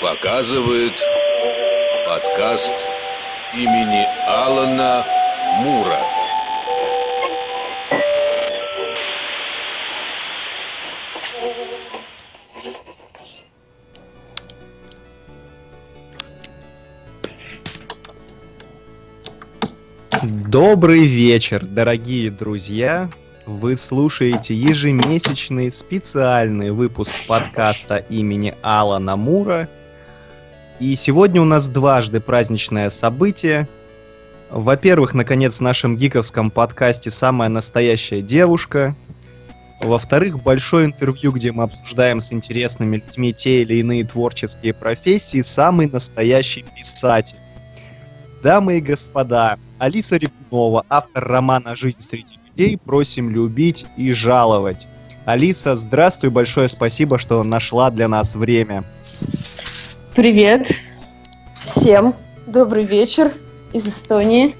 Показывает подкаст имени Алана Мура. Добрый вечер, дорогие друзья! Вы слушаете ежемесячный специальный выпуск подкаста имени Алана Мура. И сегодня у нас дважды праздничное событие. Во-первых, наконец, в нашем гиковском подкасте «Самая настоящая девушка». Во-вторых, большое интервью, где мы обсуждаем с интересными людьми те или иные творческие профессии «Самый настоящий писатель». Дамы и господа, Алиса Рекунова, автор романа «Жизнь среди людей», просим любить и жаловать. Алиса, здравствуй, большое спасибо, что нашла для нас время. Привет всем, добрый вечер из Эстонии.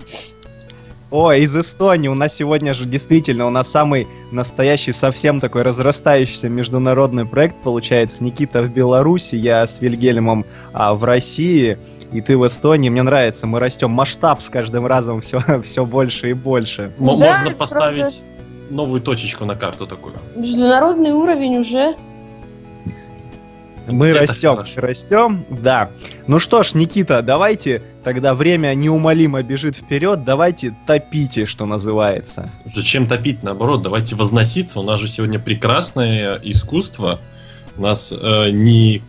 Ой, из Эстонии, у нас сегодня же действительно, у нас самый настоящий, совсем такой разрастающийся международный проект получается. Никита в Беларуси, я с Вильгельмом в России. И ты в Эстонии, мне нравится, мы растем, масштаб с каждым разом все больше и больше. Да, можно поставить правда. Новую точечку на карту такую. Международный уровень уже. Мы это растем, да. Ну что ж, Никита, давайте, тогда время неумолимо бежит вперед, давайте топите, что называется. Зачем топить, наоборот, давайте возноситься, у нас же сегодня прекрасное искусство, у нас не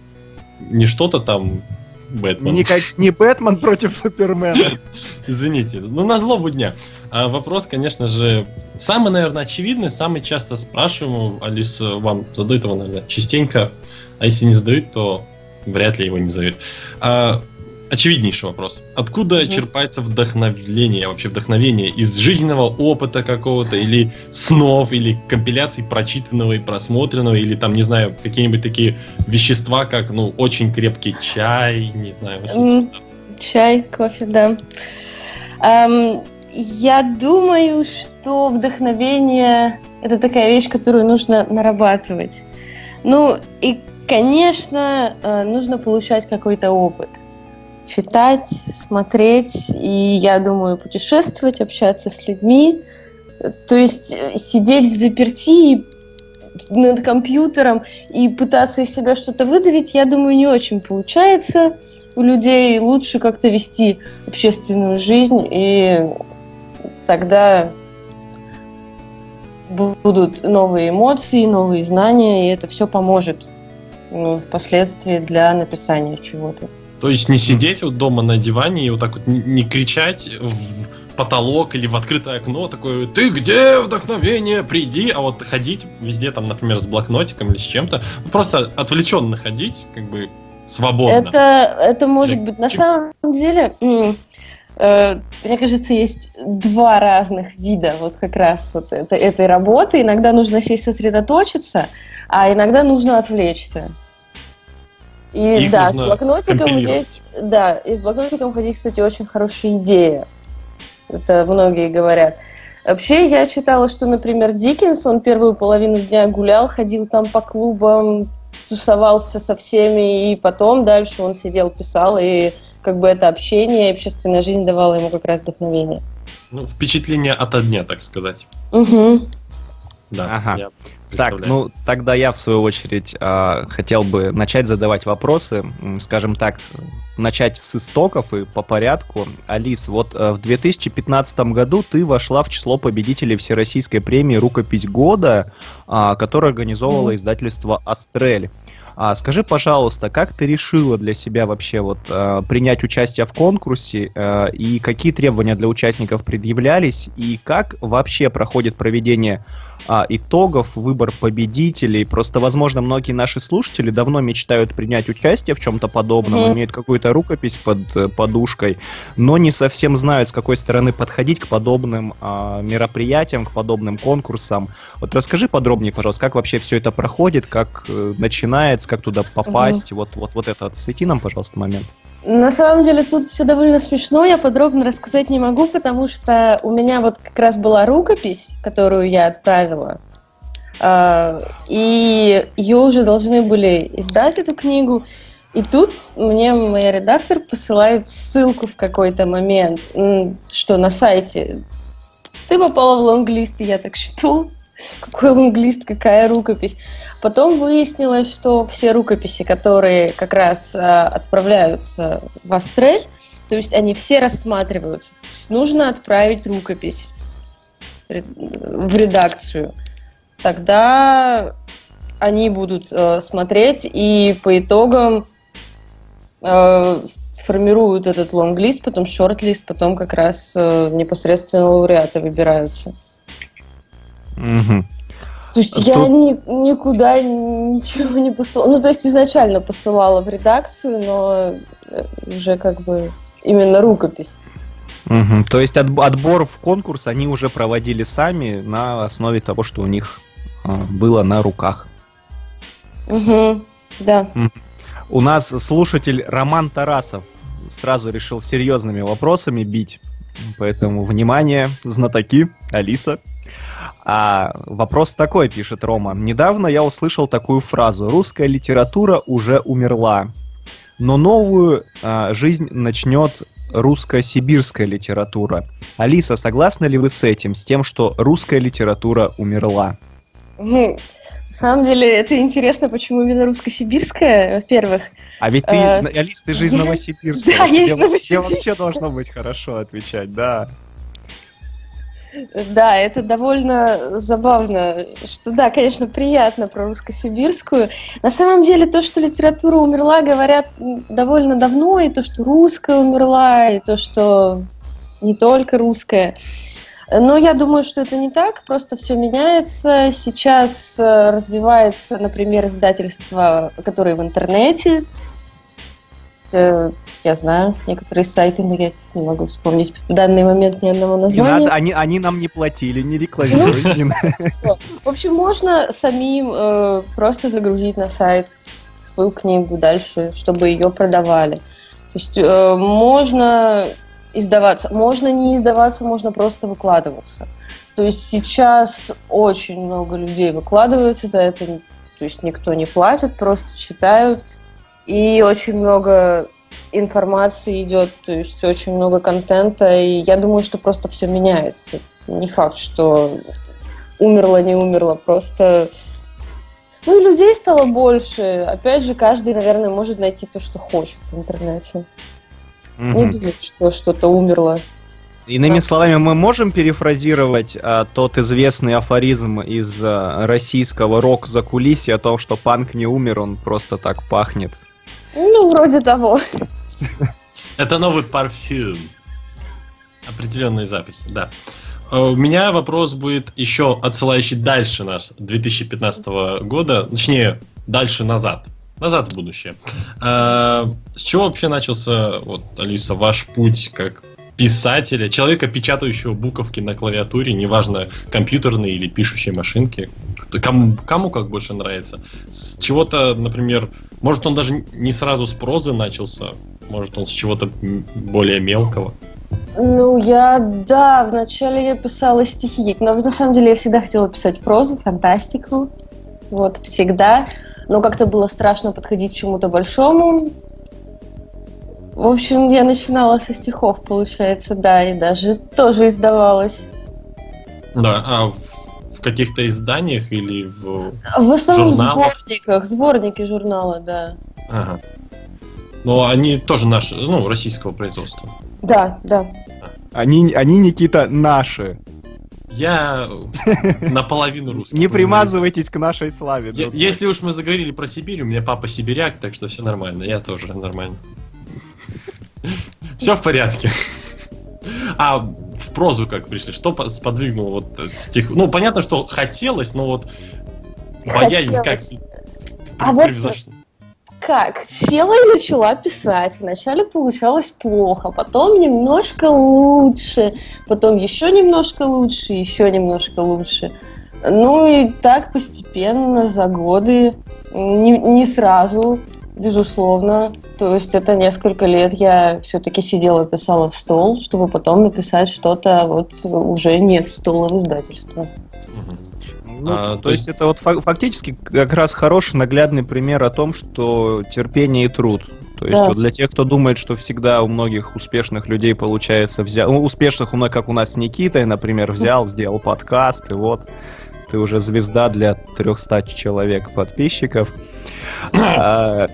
что-то там... Бэтмен. Не Бэтмен против Супермена. Извините, ну на злобу дня. А вопрос, конечно же, самый, наверное, очевидный, самый часто спрашиваемый. Алиса, вам задают его, наверное, частенько. А если не задают, то вряд ли его не задают. Очевиднейший вопрос. Откуда черпается вдохновение, вообще вдохновение? Из жизненного опыта какого-то, или снов, или компиляций прочитанного и просмотренного, или там, не знаю, какие-нибудь такие вещества, как, ну, очень крепкий чай, не знаю. Чай, кофе, да. Я думаю, что вдохновение – это такая вещь, которую нужно нарабатывать. Ну, и, конечно, нужно получать какой-то опыт. Читать, смотреть и, я думаю, путешествовать, общаться с людьми. То есть сидеть в запертии над компьютером и пытаться из себя что-то выдавить, я думаю, не очень получается у людей. Лучше как-то вести общественную жизнь, и тогда будут новые эмоции, новые знания, и это все поможет, ну, впоследствии для написания чего-то. То есть не сидеть вот дома на диване и вот так вот не кричать в потолок или в открытое окно такое: «Ты где, вдохновение, приди!», а вот ходить везде там, например, с блокнотиком или с чем-то, просто отвлеченно ходить, как бы свободно. Это может быть. На самом деле, мне кажется, есть два разных вида вот как раз вот этой работы. Иногда нужно сесть сосредоточиться, а иногда нужно отвлечься. И да, с блокнотиком здесь, да, и с блокнотиком ходить, кстати, очень хорошая идея. Это многие говорят. Вообще, я читала, что, например, Диккенс, он первую половину дня гулял, ходил там по клубам, тусовался со всеми, и потом дальше он сидел, писал, и как бы это общение, общественная жизнь давала ему как раз вдохновение. Ну, впечатление ото дня, так сказать. Угу. Да, ага. Так, ну тогда я в свою очередь хотел бы начать задавать вопросы, скажем так, начать с истоков и по порядку. Алис, вот в 2015 году ты вошла в число победителей Всероссийской премии «Рукопись года», которую организовывало издательство «Астрель». Скажи, пожалуйста, как ты решила для себя вообще вот принять участие в конкурсе, и какие требования для участников предъявлялись, и как вообще проходит проведение итогов, выбор победителей? Просто, возможно, многие наши слушатели давно мечтают принять участие в чем-то подобном, имеют какую-то рукопись под подушкой, но не совсем знают, с какой стороны подходить к подобным мероприятиям, к подобным конкурсам. Вот расскажи подробнее, пожалуйста, как вообще все это проходит, как начинается, как туда попасть, вот это освети нам, пожалуйста, момент. На самом деле тут все довольно смешно, я подробно рассказать не могу, потому что у меня вот как раз была рукопись, которую я отправила, и ее уже должны были издать, эту книгу, И тут мне моя редактор посылает ссылку в какой-то момент, что на сайте «Ты попала в лонглист», и я так, что? Какой лонглист, какая рукопись? Потом выяснилось, что все рукописи, которые как раз отправляются в Астрель, то есть они все рассматриваются. Нужно отправить рукопись в редакцию. Тогда они будут смотреть и по итогам сформируют этот лонглист, потом шортлист, потом как раз непосредственно лауреаты выбираются. Mm-hmm. То есть я никуда ничего не посылала. Ну, то есть изначально посылала в редакцию, но уже как бы именно рукопись. Mm-hmm. То есть отбор в конкурс они уже проводили сами на основе того, что у них было на руках. Mm-hmm. Да. Mm-hmm. У нас слушатель Роман Тарасов сразу решил серьезными вопросами бить. Поэтому, внимание, знатоки, Алиса. А вопрос такой, пишет Рома. Недавно я услышал такую фразу: русская литература уже умерла, но новую жизнь начнет русско-сибирская литература. Алиса, согласны ли вы с этим, с тем, что русская литература умерла? На самом деле, это интересно, почему именно русско-сибирская, во-первых. А ведь ты, Алис, ты же из Новосибирска. Да, я из Новосибирска. Тебе вообще должно быть хорошо отвечать, да. Да, это довольно забавно, что да, конечно, приятно про русско-сибирскую. На самом деле, то, что литература умерла, говорят довольно давно, и то, что русская умерла, и то, что не только русская. Но я думаю, что это не так, просто все меняется. Сейчас развивается, например, издательство, которое в интернете. Я знаю некоторые сайты, но я не могу вспомнить в данный момент ни одного названия. Не надо, они нам не платили, не рекламировали. В общем, можно самим просто загрузить на сайт свою книгу дальше, чтобы ее продавали. То есть можно издаваться, можно не издаваться, можно просто выкладываться. То есть сейчас очень много людей выкладываются за это, то есть никто не платит, просто читают. И очень много информации идет, то есть очень много контента, и я думаю, что просто все меняется. Не факт, что умерло, не умерло, просто... Ну и людей стало больше. Опять же, каждый, наверное, может найти то, что хочет в интернете. Mm-hmm. Не думаю, что что-то умерло. Иными словами, мы можем перефразировать тот известный афоризм из российского рок-закулисья о том, что панк не умер, он просто так пахнет. Ну, вроде того. Это новый парфюм. Определенные запахи, да. У меня вопрос будет еще отсылающий дальше наш 2015 года, точнее, дальше назад. Назад в будущее. С чего вообще начался, вот, Алиса, ваш путь как писателя, человека, печатающего буковки на клавиатуре, неважно, компьютерной или пишущей машинки, кому как больше нравится. С чего-то, например, может, он даже не сразу с прозы начался, может, он с чего-то более мелкого. Ну, вначале я писала стихи, но на самом деле я всегда хотела писать прозу, фантастику, вот, всегда, но как-то было страшно подходить к чему-то большому. В общем, я начинала со стихов, получается, да, и даже тоже издавалась. Да, а в каких-то изданиях или в журналах? В основном журналах? Сборники журнала, да. Ага. Но они тоже наши, ну, российского производства. Да, да. Они, Никита, наши. Я наполовину русский. Не примазывайтесь к нашей славе. Если уж мы заговорили про Сибирь, у меня папа сибиряк, так что все нормально, я тоже нормально. Все в порядке. А в прозу как пришли? Что сподвигнуло вот стих? Ну, понятно, что хотелось, но вот боязнь как превзошла. Как? Села и начала писать. Вначале получалось плохо, потом немножко лучше, потом еще немножко лучше, еще немножко лучше. Ну и так постепенно, за годы, не сразу. Безусловно. То есть это несколько лет я все-таки сидела, писала в стол, чтобы потом написать что-то вот уже не в стол, а в издательство. Ну, то есть это вот фактически как раз хороший наглядный пример о том, что терпение и труд. То есть вот для тех, кто думает, что всегда у многих успешных людей получается взять... Успешных у многих, как у нас с Никитой, например, взял, сделал подкаст, и вот ты уже звезда для 300 человек подписчиков. То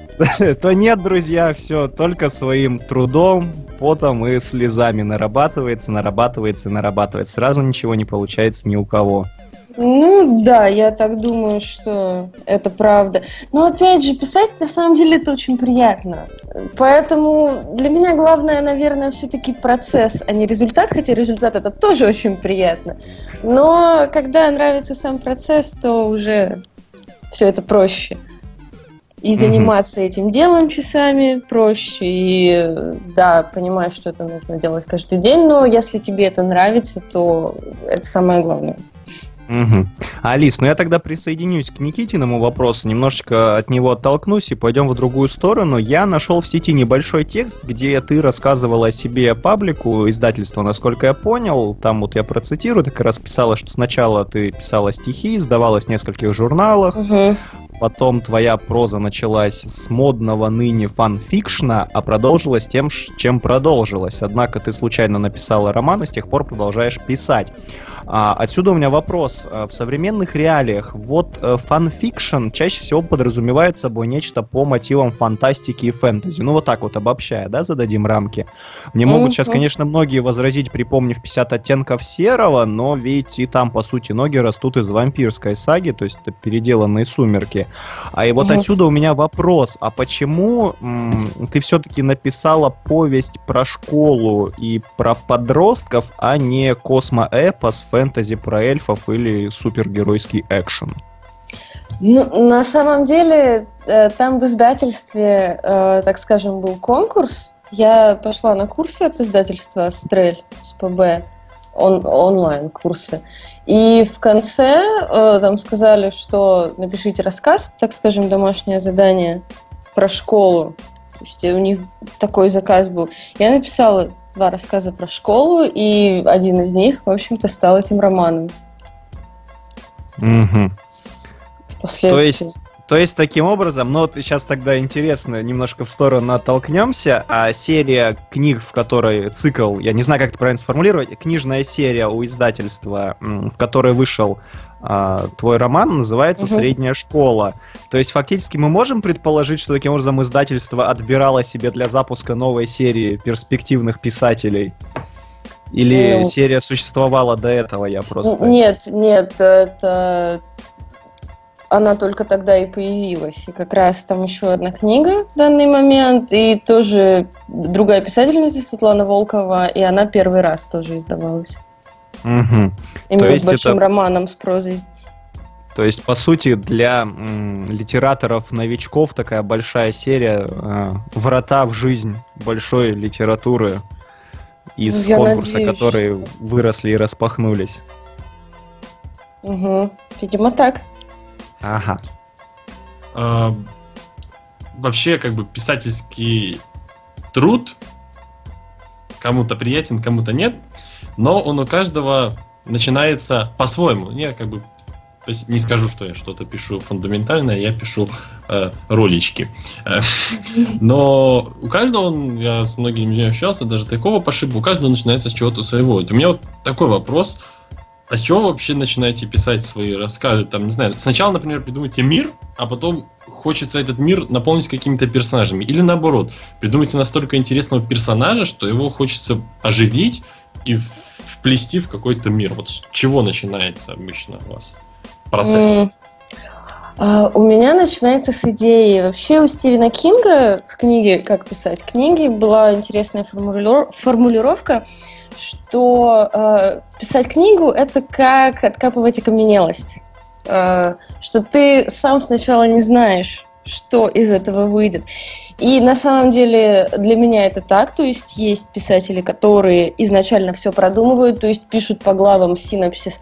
нет, друзья, все только своим трудом, потом и слезами нарабатывается. Сразу ничего не получается ни у кого. Ну да, я так думаю, что это правда. Но опять же, писать на самом деле это очень приятно. Поэтому для меня главное, наверное, все-таки процесс, а не результат. Хотя результат это тоже очень приятно. Но когда нравится сам процесс, то уже все это проще. И заниматься этим делом часами проще. И да, понимаю, что это нужно делать каждый день. Но если тебе это нравится, то это самое главное. Угу. Алис, ну я тогда присоединюсь к Никитиному вопросу, немножечко от него оттолкнусь и пойдем в другую сторону. Я нашел в сети небольшой текст, где ты рассказывала о себе паблику издательства, насколько я понял. Там вот я процитирую, ты как раз писала, что сначала ты писала стихи, издавалась в нескольких журналах. Угу. Потом твоя проза началась с модного ныне фанфикшна, а продолжилась тем, чем продолжилась. Однако ты случайно написала роман и с тех пор продолжаешь писать. Отсюда у меня вопрос. В современных реалиях вот фанфикшн чаще всего подразумевает собой нечто по мотивам фантастики и фэнтези. Ну вот так вот обобщая, да, зададим рамки. Мне могут сейчас, конечно, многие возразить, припомнив 50 оттенков серого, но ведь и там, по сути, ноги растут из вампирской саги, то есть это переделанные сумерки. А и вот отсюда у меня вопрос, а почему ты все-таки написала повесть про школу и про подростков, а не космоэпос, фэнтези про эльфов или супергеройский экшен? Ну, на самом деле, там в издательстве, так скажем, был конкурс. Я пошла на курсы от издательства «Астрель» с ПБ, онлайн-курсы. И в конце там сказали, что напишите рассказ, так скажем, домашнее задание про школу. То есть у них такой заказ был. Я написала 2 рассказа про школу, и один из них, в общем-то, стал этим романом. Угу. Впоследствии. То есть, таким образом, ну вот сейчас тогда интересно, немножко в сторону оттолкнемся, а серия книг, в которой цикл, я не знаю, как это правильно сформулировать, книжная серия у издательства, в которой вышел твой роман, называется «Средняя школа». То есть, фактически, мы можем предположить, что таким образом издательство отбирало себе для запуска новой серии перспективных писателей? Или серия существовала до этого, я просто... Нет, это... Она только тогда и появилась. И как раз там еще одна книга в данный момент, и тоже другая писательница, Светлана Волкова, и она первый раз тоже издавалась. Угу. Именно с большим романом, с прозой. То есть, по сути, для литераторов-новичков такая большая серия врата в жизнь большой литературы из конкурса, которые выросли и распахнулись. Угу. Видимо, так. Ага. Вообще, как бы, писательский труд кому-то приятен, кому-то нет, но он у каждого начинается по-своему. Я как бы не скажу, что я что-то пишу фундаментальное, я пишу ролички. Но у каждого он, я с многими людьми общался, даже такого пошиба, у каждого начинается с чего-то своего. У меня вот такой вопрос. А с чего вы вообще начинаете писать свои рассказы? Там, не знаю, сначала, например, придумайте мир, а потом хочется этот мир наполнить какими-то персонажами. Или наоборот, придумайте настолько интересного персонажа, что его хочется оживить и вплести в какой-то мир. Вот с чего начинается обычно у вас процесс? У меня начинается с идеи. Вообще у Стивена Кинга в книге «Как писать книги» была интересная формулировка, что писать книгу – это как откапывать окаменелость. Что ты сам сначала не знаешь, что из этого выйдет. И на самом деле для меня это так. То есть есть писатели, которые изначально все продумывают, то есть пишут по главам синопсис.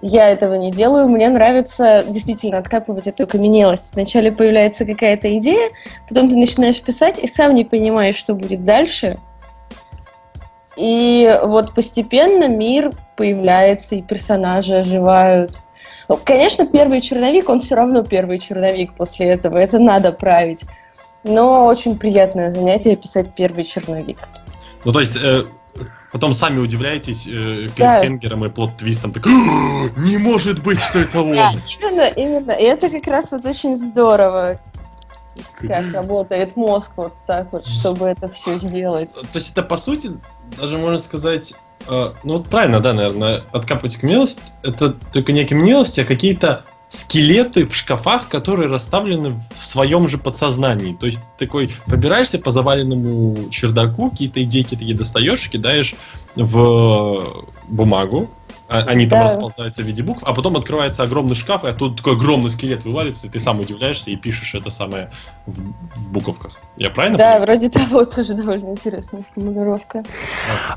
Я этого не делаю, мне нравится действительно откапывать эту окаменелость. Вначале появляется какая-то идея, потом ты начинаешь писать и сам не понимаешь, что будет дальше. И вот постепенно мир появляется, и персонажи оживают. Конечно, первый черновик, он все равно первый черновик после этого, это надо править. Но очень приятное занятие писать первый черновик. Ну, то есть, потом сами удивляетесь клиффхенгером, да, и плот-твистом. Так, не может быть, что это он! Да, именно, именно. И это как раз вот очень здорово. Как работает мозг вот так вот, чтобы это все сделать. То есть это, по сути, даже можно сказать... ну вот правильно, да, наверное, откапывать окаменелости. Это только не окаменелости, а какие-то скелеты в шкафах, которые расставлены в своем же подсознании. То есть такой побираешься по заваленному чердаку, какие-то идейки такие достаешь, кидаешь в бумагу, они там, да, расползаются в виде букв, а потом открывается огромный шкаф, и оттуда такой огромный скелет вывалится, и ты сам удивляешься и пишешь это самое в буковках. Я правильно понимаю? Да, вроде того, тоже довольно интересная формулировка.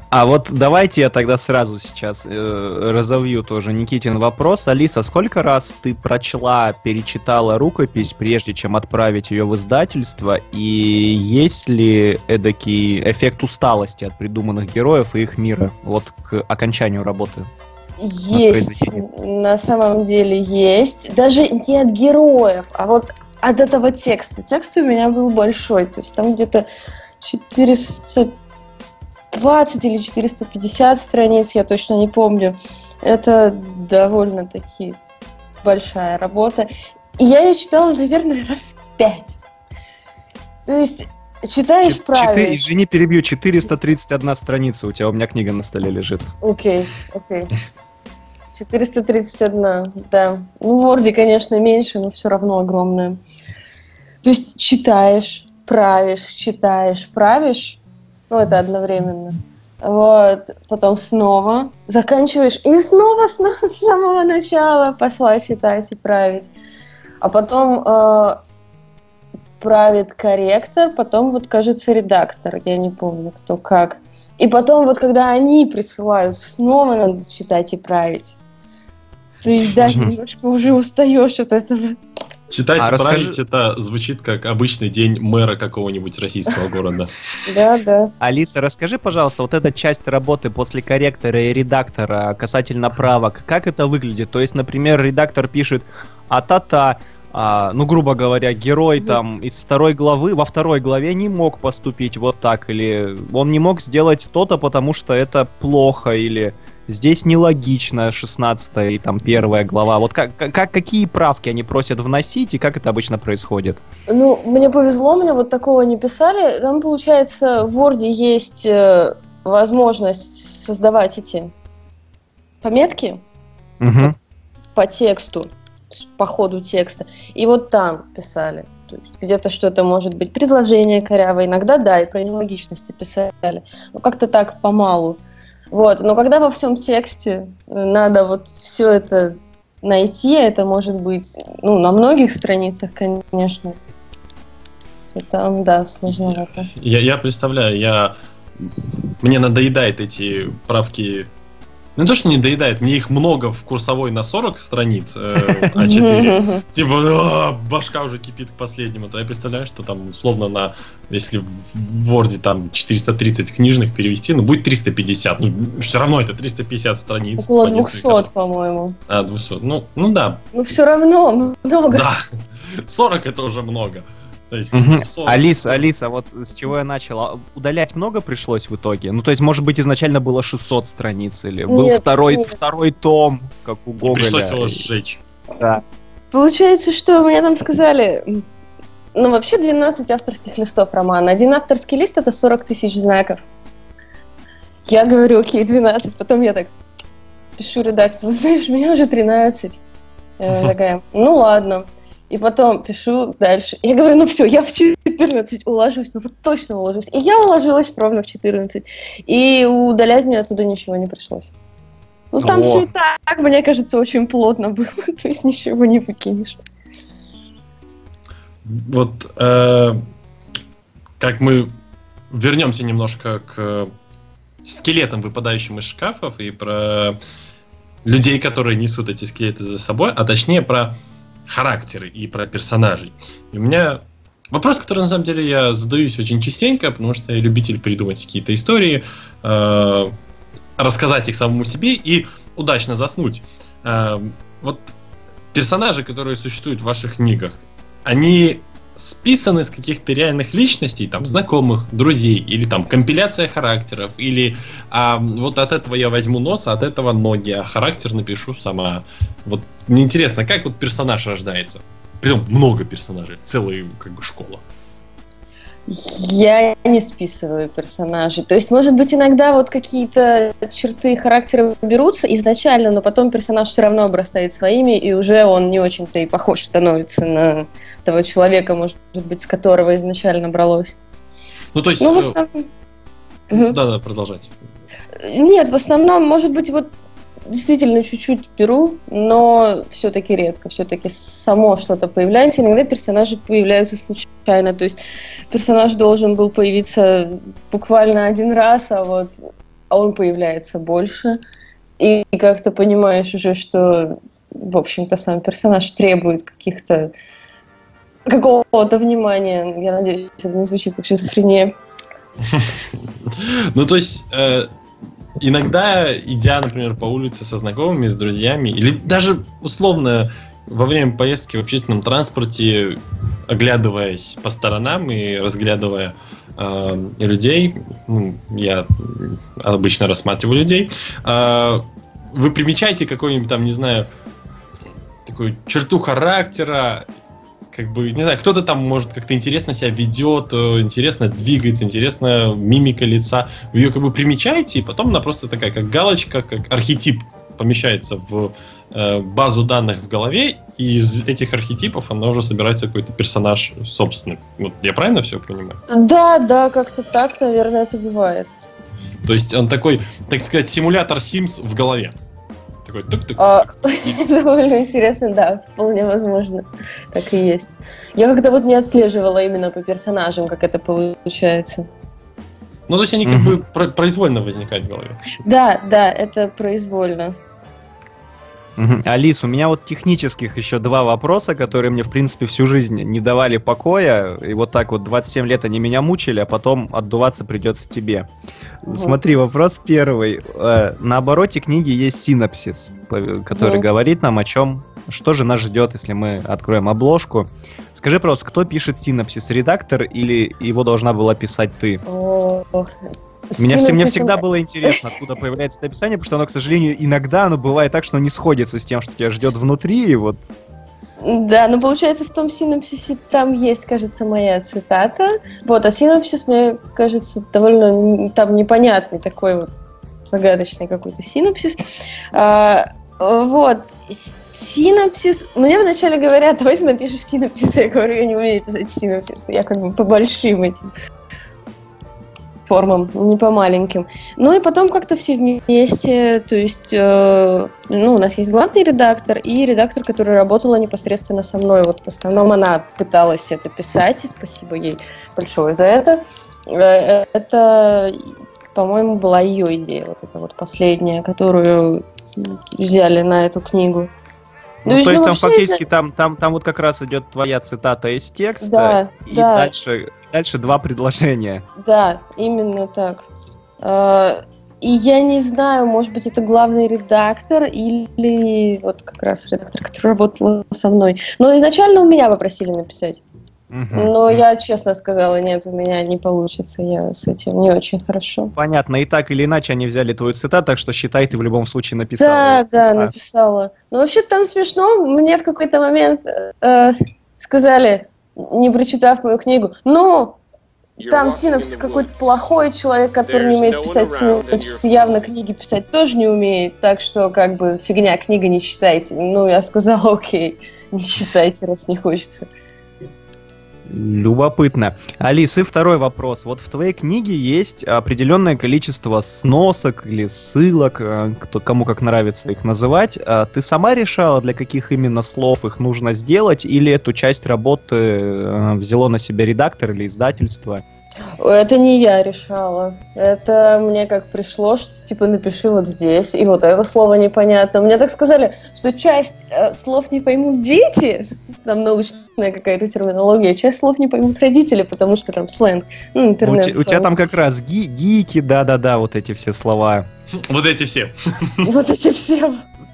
А вот давайте я тогда сразу сейчас разовью тоже Никитин вопрос. Алиса, сколько раз ты прочла, перечитала рукопись, прежде чем отправить ее в издательство, и есть ли эдакий эффект усталости от придуманных героев и их мира вот к окончанию работы? Есть, на самом деле есть. Даже не от героев, а вот от этого текста. Текст у меня был большой, то есть там где-то 420 или 450 страниц, я точно не помню. Это довольно-таки большая работа. И я ее читала, наверное, раз 5. То есть... Читаешь правильно. Извини, перебью, 431 страница у тебя, у меня книга на столе лежит. Окей, окей. 431, да. Ну, в Word, конечно, меньше, но все равно огромное. То есть читаешь, правишь, читаешь, правишь. Ну, это одновременно. Вот, потом снова заканчиваешь и снова с самого начала пошла читать и править. А потом... правит корректор, потом, вот, кажется, редактор, я не помню, кто как. И потом, вот, когда они присылают, снова надо читать и править. То есть, да, немножко уже устаешь от этого. Читать и править, это звучит как обычный день мэра какого-нибудь российского города. Да, да. Алиса, расскажи, пожалуйста, вот эта часть работы после корректора и редактора касательно правок, как это выглядит? То есть, например, редактор пишет «а-та-та», ну, грубо говоря, герой там из второй главы, во второй главе не мог поступить вот так, или он не мог сделать то-то, потому что это плохо, или здесь нелогично 16-я и там первая глава. Вот какие правки они просят вносить, и как это обычно происходит? Ну, мне повезло, мне вот такого не писали. Там, получается, в Word есть возможность создавать эти пометки по тексту, по ходу текста. И вот там писали. То есть где-то что-то может быть предложение корявое. Иногда, да, и про нелогичности писали. Ну, как-то так, помалу. Вот. Но когда во всем тексте надо вот все это найти, это может быть, ну, на многих страницах, конечно. И там, да, сложновато. Я представляю, мне надоедает эти правки. Ну, то, что не доедает, мне их много в курсовой на 40 страниц А4. Типа, башка уже кипит к последнему. То я представляю, что там, условно, если в Word там 430 книжных перевести, ну, будет 350. Ну, все равно это 350 страниц. Около 200, по-моему. А, 200. Ну, да. Ну, все равно много. Да. 40 это уже много. То есть, Алиса, вот с чего я начал. Удалять много пришлось в итоге? Ну, то есть, может быть, изначально было 600 страниц, или был второй том, как у Гоголя. Пришлось его сжечь. Да. Получается, что мне там сказали, ну, вообще 12 авторских листов романа. Один авторский лист — это 40 тысяч знаков. Я говорю, окей, 12. Потом я так пишу редактору, знаешь, у меня уже 13. Я такая, ну, ладно. И потом пишу дальше. Я говорю, ну все, я в 14 уложусь, ну вот точно уложусь. И я уложилась ровно в 14. И удалять мне отсюда ничего не пришлось. Ну там все и так, мне кажется, очень плотно было. То есть ничего не выкинешь. Вот как мы вернемся немножко к скелетам, выпадающим из шкафов, и про людей, которые несут эти скелеты за собой, а точнее про характеры и про персонажей. И у меня Вопрос, который, на самом деле, я задаюсь очень частенько, потому что я любитель придумать какие-то истории, рассказать их самому себе и удачно заснуть. Вот персонажи, которые существуют в ваших книгах, они списаны с каких-то реальных личностей, там, знакомых, друзей, или там компиляция характеров, или вот от этого я возьму нос, а от этого ноги, а характер напишу сама. Вот мне интересно, как вот персонаж рождается? Причем много персонажей, целая как бы школа. Я не списываю персонажей. То есть, может быть, иногда вот какие-то черты характера берутся изначально, но потом персонаж все равно обрастает своими, и уже он не очень-то и похож становится на того человека, может быть, с которого изначально бралось. Ну, то есть... Ну, в основном... Да-да, продолжайте. Нет, в основном, может быть, вот действительно чуть-чуть беру, но все-таки редко, все-таки само что-то появляется. Иногда персонажи появляются случайно, то есть персонаж должен был появиться буквально один раз, а он появляется больше. И как-то понимаешь уже, что, в общем-то, сам персонаж требует какого-то внимания. Я надеюсь, это не звучит как шизофрения. Ну, то есть... Иногда, идя, например, по улице со знакомыми, с друзьями, или даже, условно, во время поездки в общественном транспорте, оглядываясь по сторонам и разглядывая людей, я обычно рассматриваю людей, вы примечаете какую-нибудь там, не знаю, такую черту характера, как бы, не знаю, кто-то там, может, как-то интересно себя ведет, интересно двигается, интересно мимика лица. Вы ее как бы примечаете, и потом она просто такая, как галочка, как архетип помещается в базу данных в голове, и из этих архетипов она уже собирается какой-то персонаж собственный. Вот я правильно все понимаю? Да, как-то так, наверное, это бывает. То есть он такой, так сказать, симулятор Sims в голове. Довольно интересно, да, вполне возможно, так и есть. Я когда вот не отслеживала именно по персонажам, как это получается. Ну, то есть они как бы произвольно возникают в голове. Да, это произвольно. Алис, у меня вот технических еще два вопроса, которые мне, в принципе, всю жизнь не давали покоя. И вот так вот 27 лет они меня мучили, а потом отдуваться придется тебе. Смотри, вопрос первый. На обороте книги есть синопсис, который говорит нам о чем, что же нас ждет, если мы откроем обложку. Скажи, пожалуйста, кто пишет синопсис? Редактор или его должна была писать ты? Мне всегда было интересно, откуда появляется это описание, потому что оно, к сожалению, иногда бывает так, что не сходится с тем, что тебя ждет внутри, и вот... Да, ну, получается, в том синопсисе там есть, кажется, моя цитата. Вот, а синопсис, мне кажется, довольно там непонятный такой вот загадочный какой-то синопсис. Синопсис. Мне вначале говорят, давайте напишем синопсис. Я говорю, я не умею писать синопсис. Я как бы по большим этим... формам, не по маленьким. Ну и потом как-то все вместе, то есть у нас есть главный редактор и редактор, которая работала непосредственно со мной. Вот в основном она пыталась это писать, и спасибо ей большое за это. Это, по-моему, была ее идея, вот эта вот последняя, которую взяли на эту книгу. То есть там фактически там вот как раз идет твоя цитата из текста, и дальше два предложения. Да, именно так. И я не знаю, может быть, это главный редактор или вот как раз редактор, который работал со мной. Но изначально у меня попросили написать. Но я честно сказала, нет, у меня не получится, я с этим не очень хорошо. Понятно, и так или иначе они взяли твою цитату, так что считай, ты в любом случае написала. Да, написала. Но вообще там смешно, мне в какой-то момент сказали, не прочитав мою книгу, там синопсис какой-то плохой человек, который не умеет писать синопсис, явно книги писать тоже не умеет, так что как бы фигня, книга не читайте. Ну, я сказала, окей, не читайте, раз не хочется. Любопытно. Алис, и второй вопрос. Вот в твоей книге есть определенное количество сносок или ссылок, кому как нравится их называть. Ты сама решала, для каких именно слов их нужно сделать, или эту часть работы взяло на себя редактор или издательство? Это не я решала. Это мне как пришло, что типа напиши вот здесь, и вот это слово непонятно. Мне так сказали, что часть слов не поймут дети, там научная какая-то терминология, часть слов не поймут родители, потому что там сленг, ну, интернет-сленг. У тебя там как раз гики, да-да-да, вот эти все слова. Вот эти все. Вот эти все.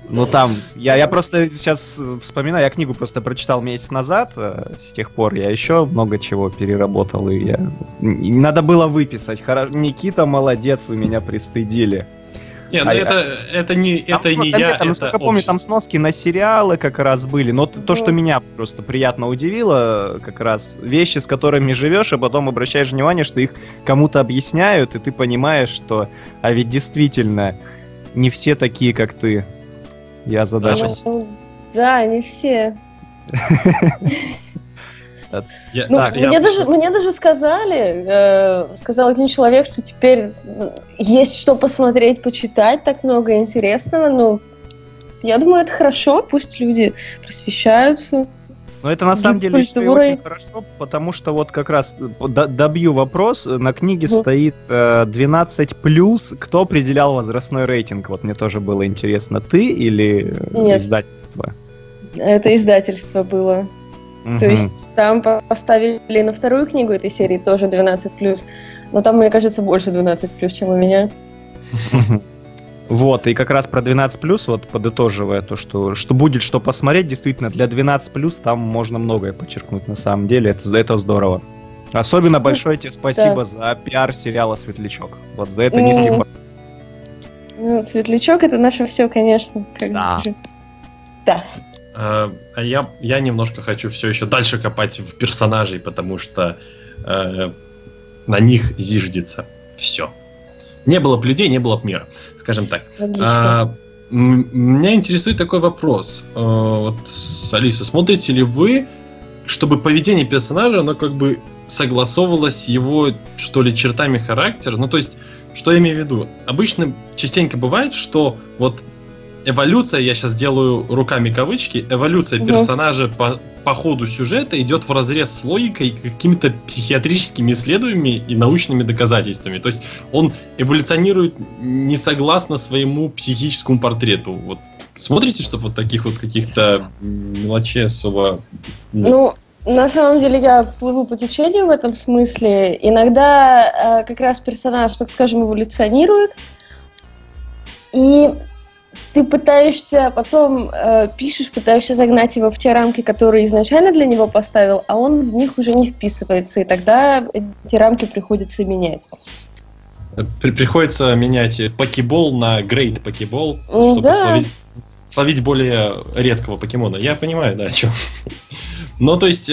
Ну там, я просто сейчас вспоминаю, я книгу просто прочитал месяц назад, с тех пор я еще много чего переработал, и надо было выписать. Никита, молодец, вы меня пристыдили. Нет, ну это не я, это насколько я помню, там сноски на сериалы как раз были, но то, что меня просто приятно удивило, как раз вещи, с которыми живешь, а потом обращаешь внимание, что их кому-то объясняют, и ты понимаешь, что, а ведь действительно, не все такие, как ты. Я задачился. Да, не все. Мне даже сказал один человек, что теперь есть что посмотреть, почитать, так много интересного. Ну, я думаю, это хорошо, пусть люди просвещаются. Но это на самом деле очень хорошо, потому что вот как раз добью вопрос, на книге стоит 12+, кто определял возрастной рейтинг? Вот мне тоже было интересно, ты или издательство? Это издательство было. То есть там поставили на вторую книгу этой серии тоже 12+, но там, мне кажется, больше 12+, чем у меня. Вот, и как раз про 12+, вот подытоживая то, что будет что посмотреть, действительно, для 12+, там можно многое подчеркнуть, на самом деле, это здорово. Особенно большое тебе спасибо за пиар сериала «Светлячок», вот за это низкий балл. Ну, «Светлячок» — это наше все, конечно. Да. А я немножко хочу все еще дальше копать в персонажей, потому что на них зиждется все. Не было бы людей, не было бы мира, скажем так. Меня интересует такой вопрос. Вот, Алиса, смотрите ли вы, чтобы поведение персонажа, оно как бы согласовывалось с его, что ли, чертами характера? Ну, то есть, что я имею в виду? Обычно частенько бывает, что вот эволюция, я сейчас делаю руками кавычки, эволюция персонажа по ходу сюжета идет вразрез с логикой, какими-то психиатрическими исследованиями и научными доказательствами. То есть он эволюционирует не согласно своему психическому портрету. Вот смотрите, чтобы вот таких вот каких-то мелочей особо... Ну, на самом деле я плыву по течению в этом смысле. Иногда как раз персонаж, так скажем, эволюционирует, и... ты пытаешься, потом пытаешься загнать его в те рамки, которые изначально для него поставил, а он в них уже не вписывается, и тогда эти рамки приходится менять. Приходится менять покебол на грейд покебол, чтобы словить более редкого покемона. Я понимаю, да, о чем. Ну, то есть,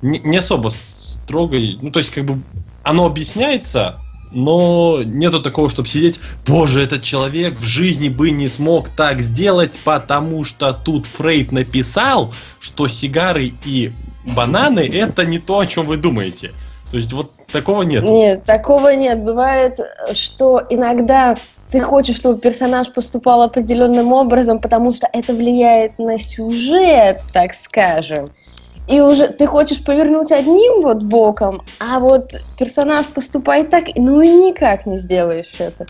не особо строго, ну, то есть, как бы, оно объясняется... Но нету такого, чтобы сидеть: боже, этот человек в жизни бы не смог так сделать, потому что тут Фрейд написал, что сигары и бананы — это не то, о чем вы думаете. То есть вот такого нет. Нет, такого нет. Бывает, что иногда ты хочешь, чтобы персонаж поступал определенным образом, потому что это влияет на сюжет, так скажем. И уже ты хочешь повернуть одним вот боком, а вот персонаж поступает так, ну и никак не сделаешь это.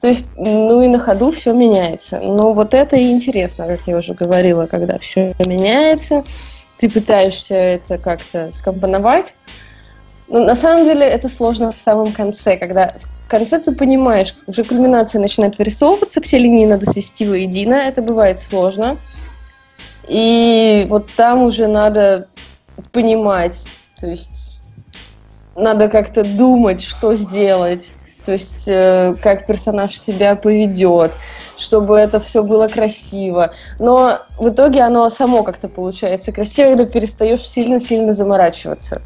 То есть, ну и на ходу все меняется. Но вот это и интересно, как я уже говорила, когда все меняется, ты пытаешься это как-то скомпоновать. Но на самом деле это сложно в самом конце, когда в конце ты понимаешь, уже кульминация начинает вырисовываться, все линии надо свести воедино, это бывает сложно. И вот там уже надо понимать, то есть надо как-то думать, что сделать, то есть как персонаж себя поведет, чтобы это все было красиво. Но в итоге оно само как-то получается красиво, когда перестаешь сильно-сильно заморачиваться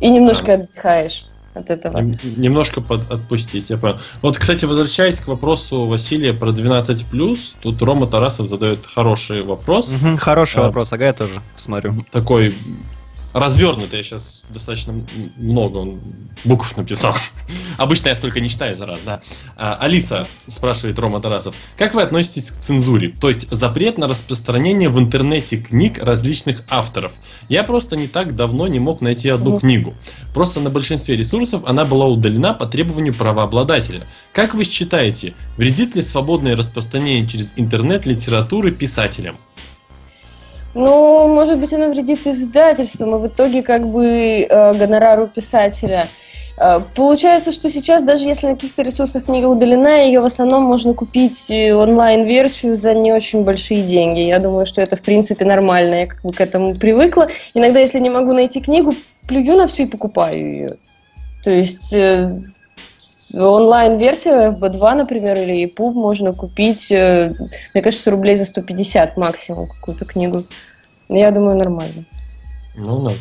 и немножко отдыхаешь от этого. Немножко отпустить, я понял. Вот, кстати, возвращаясь к вопросу Василия про 12+, тут Рома Тарасов задает хороший вопрос. Хороший вопрос, я тоже смотрю. Такой развернутый. Я сейчас достаточно много букв написал. Обычно я столько не читаю за раз, да. Алиса, спрашивает Рома Тарасов, как вы относитесь к цензуре? То есть запрет на распространение в интернете книг различных авторов. Я просто не так давно не мог найти одну книгу. Просто на большинстве ресурсов она была удалена по требованию правообладателя. Как вы считаете, вредит ли свободное распространение через интернет литературы писателям? Ну, может быть, она вредит издательствам, и в итоге как бы гонорару писателя. Получается, что сейчас, даже если на каких-то ресурсах книга удалена, ее в основном можно купить онлайн-версию за не очень большие деньги. Я думаю, что это, в принципе, нормально. Я как бы к этому привыкла. Иногда, если не могу найти книгу, плюю на всю и покупаю ее. То есть онлайн-версия FB2, например, или EPUB можно купить, мне кажется, рублей за 150 максимум какую-то книгу. Я думаю, нормально. Ну да.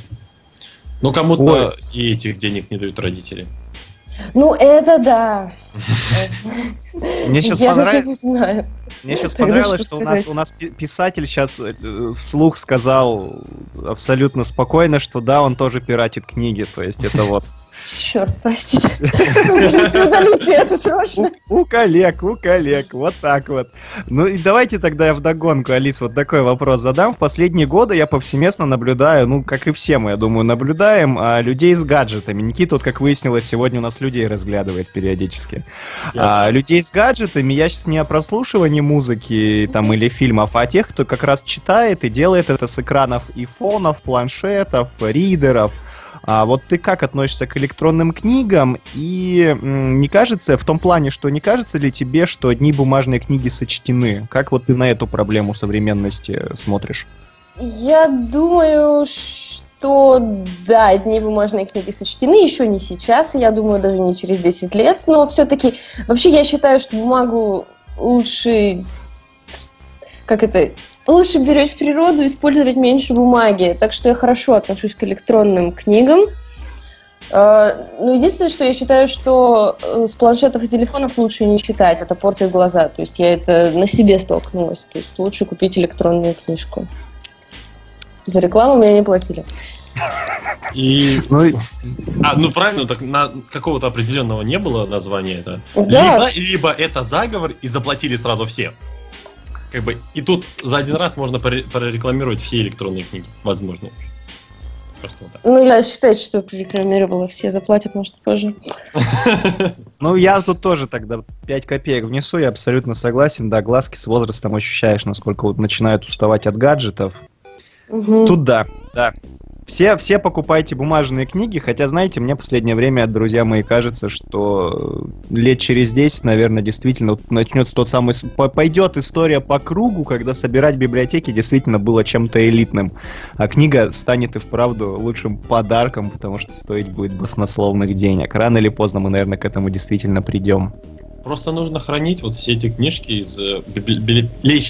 Ну, кому-то ой, и этих денег не дают родители. Ну, это да. Мне сейчас понравилось, что у нас писатель сейчас вслух сказал абсолютно спокойно, что да, он тоже пиратит книги. То есть это вот... Черт, простите. Удалите это срочно. У коллег, вот так вот. Ну и давайте тогда я вдогонку, Алис, вот такой вопрос задам. В последние годы я повсеместно наблюдаю, ну, как и все мы, я думаю, наблюдаем, людей с гаджетами. Никита, вот как выяснилось, сегодня у нас людей разглядывает периодически. Людей с гаджетами, я сейчас не о прослушивании музыки там, или фильмов, а о тех, кто как раз читает и делает это с экранов и фонов, планшетов, ридеров. А вот ты как относишься к электронным книгам? И не кажется, в том плане, что не кажется ли тебе, что одни бумажные книги сочтены? Как вот ты на эту проблему современности смотришь? Я думаю, что да, одни бумажные книги сочтены, еще не сейчас, я думаю, даже не через 10 лет, но все-таки, вообще я считаю, что бумагу лучше, лучше беречь природу, использовать меньше бумаги. Так что я хорошо отношусь к электронным книгам. Но единственное, что я считаю, что с планшетов и телефонов лучше не читать. Это портит глаза. То есть я это на себе столкнулась. То есть лучше купить электронную книжку. За рекламу меня не платили. И... Ну правильно, так на какого-то определенного не было названия. Да? Да. Либо это заговор и заплатили сразу все. Как бы, и тут за один раз можно прорекламировать все электронные книги, возможно. Просто вот так. Ну, я считаю, что прорекламировала, все заплатят, может, позже. Ну, я тут тоже тогда 5 копеек внесу, я абсолютно согласен, да, глазки с возрастом ощущаешь, насколько вот начинают уставать от гаджетов. Тут да. Все покупайте бумажные книги, хотя, знаете, мне в последнее время, друзья мои, кажется, что лет через 10, наверное, действительно начнется тот самый... Пойдет история по кругу, когда собирать библиотеки действительно было чем-то элитным. А книга станет и вправду лучшим подарком, потому что стоить будет баснословных денег. Рано или поздно мы, наверное, к этому действительно придем. Просто нужно хранить вот все эти книжки из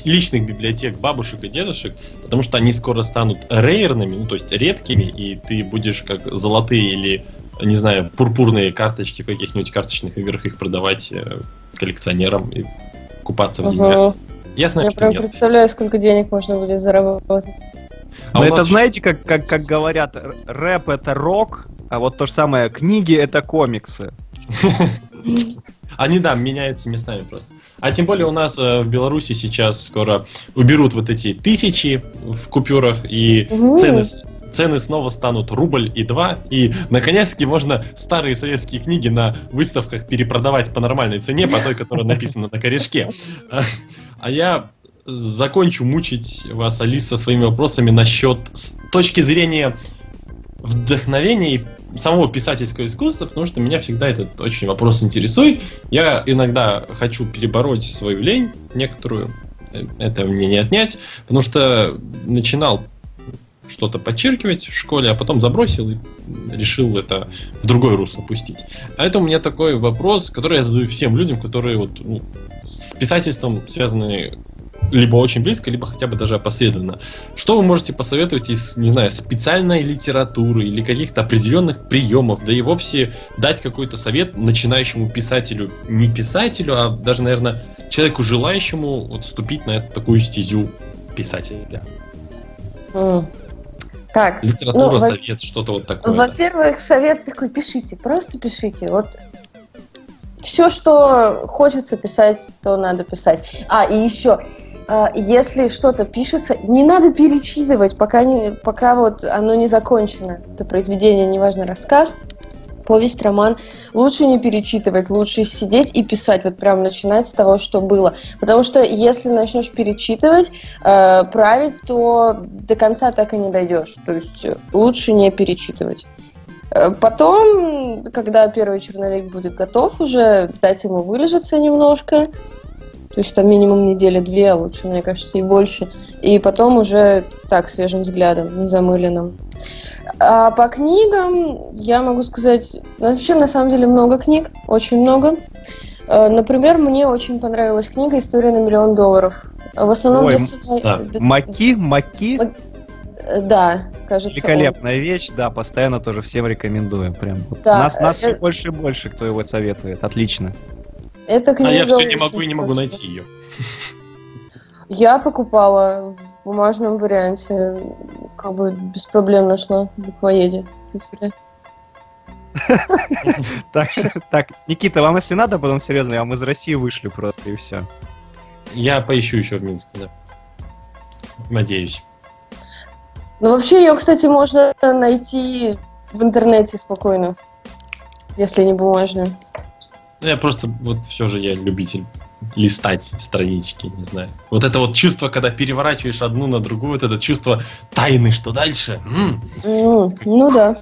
личных библиотек бабушек и дедушек, потому что они скоро станут рейерными, ну то есть редкими, и ты будешь как золотые или, не знаю, пурпурные карточки в каких-нибудь карточных играх их продавать коллекционерам и купаться в деньгах. Я прям представляю, сколько денег можно будет заработать. Но это, знаете, как говорят, рэп — это рок, а вот то же самое, книги — это комиксы. Они, да, меняются местами просто. А тем более у нас в Беларуси сейчас скоро уберут вот эти тысячи в купюрах, и цены снова станут рубль и 2, и наконец-таки можно старые советские книги на выставках перепродавать по нормальной цене, по той, которая написана на корешке. А я закончу мучить вас, Алиса, своими вопросами насчет с точки зрения вдохновения и самого писательского искусства, потому что меня всегда этот очень вопрос интересует. Я иногда хочу перебороть свою лень некоторую, это мне не отнять, потому что начинал что-то подчеркивать в школе, а потом забросил и решил это в другое русло пустить. А это у меня такой вопрос, который я задаю всем людям, которые вот, с писательством связаны либо очень близко, либо хотя бы даже опосредованно. Что вы можете посоветовать из, не знаю, специальной литературы или каких-то определенных приемов, да и вовсе дать какой-то совет начинающему писателю, не писателю, а даже, наверное, человеку, желающему вот вступить на эту такую стезю писателя? Так, литература, ну, совет, что-то вот такое. Во-первых, совет такой: пишите, просто пишите. Вот все, что хочется писать, то надо писать. А, и еще, если что-то пишется, не надо перечитывать, пока вот оно не закончено. Это произведение, неважно, рассказ, повесть, роман. Лучше не перечитывать, лучше сидеть и писать, вот прям начинать с того, что было. Потому что если начнешь перечитывать, править, то до конца так и не дойдешь. То есть лучше не перечитывать. Потом, когда первый черновик будет готов уже, дать ему вылежаться немножко. То есть там минимум недели-две, а лучше, мне кажется, и больше. И потом уже так, свежим взглядом, незамыленным. А по книгам я могу сказать... Вообще, на самом деле, много книг, очень много. Например, мне очень понравилась книга «История на $1 000 000». В основном... Маки? Да, кажется. Великолепная вещь, да, постоянно тоже всем рекомендуем. Прям. Да, нас все больше и больше, кто его советует. Отлично. Эта книга, а я все не могу найти ее. Я покупала в бумажном варианте, как бы без проблем нашла в буквоеде. Так, Никита, вам если надо, потом серьезно, я вам из России вышлю просто, и все. Я поищу еще в Минске, да. Надеюсь. Ну, вообще, ее, кстати, можно найти в интернете спокойно, если не бумажную. Ну, я просто, вот все же я любитель листать странички, не знаю. Вот это вот чувство, когда переворачиваешь одну на другую, вот это чувство тайны, что дальше. Ну да.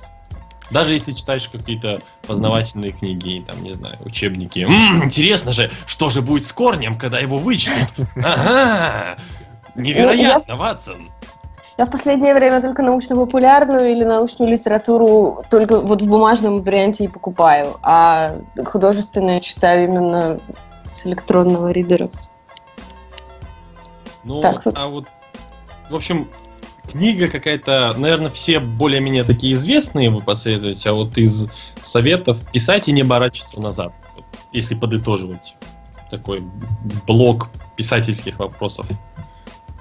Даже если читаешь какие-то познавательные книги, там, не знаю, учебники. Интересно же, что же будет с корнем, когда его вычтут? Ага! Невероятно, Ватсон! Я в последнее время только научно-популярную или научную литературу только вот в бумажном варианте и покупаю, а художественную читаю именно с электронного ридера. Ну, так вот. А вот, в общем, книга какая-то, наверное, все более-менее такие известные вы посоветуете, а вот из советов писать и не оборачиваться назад, если подытоживать такой блок писательских вопросов.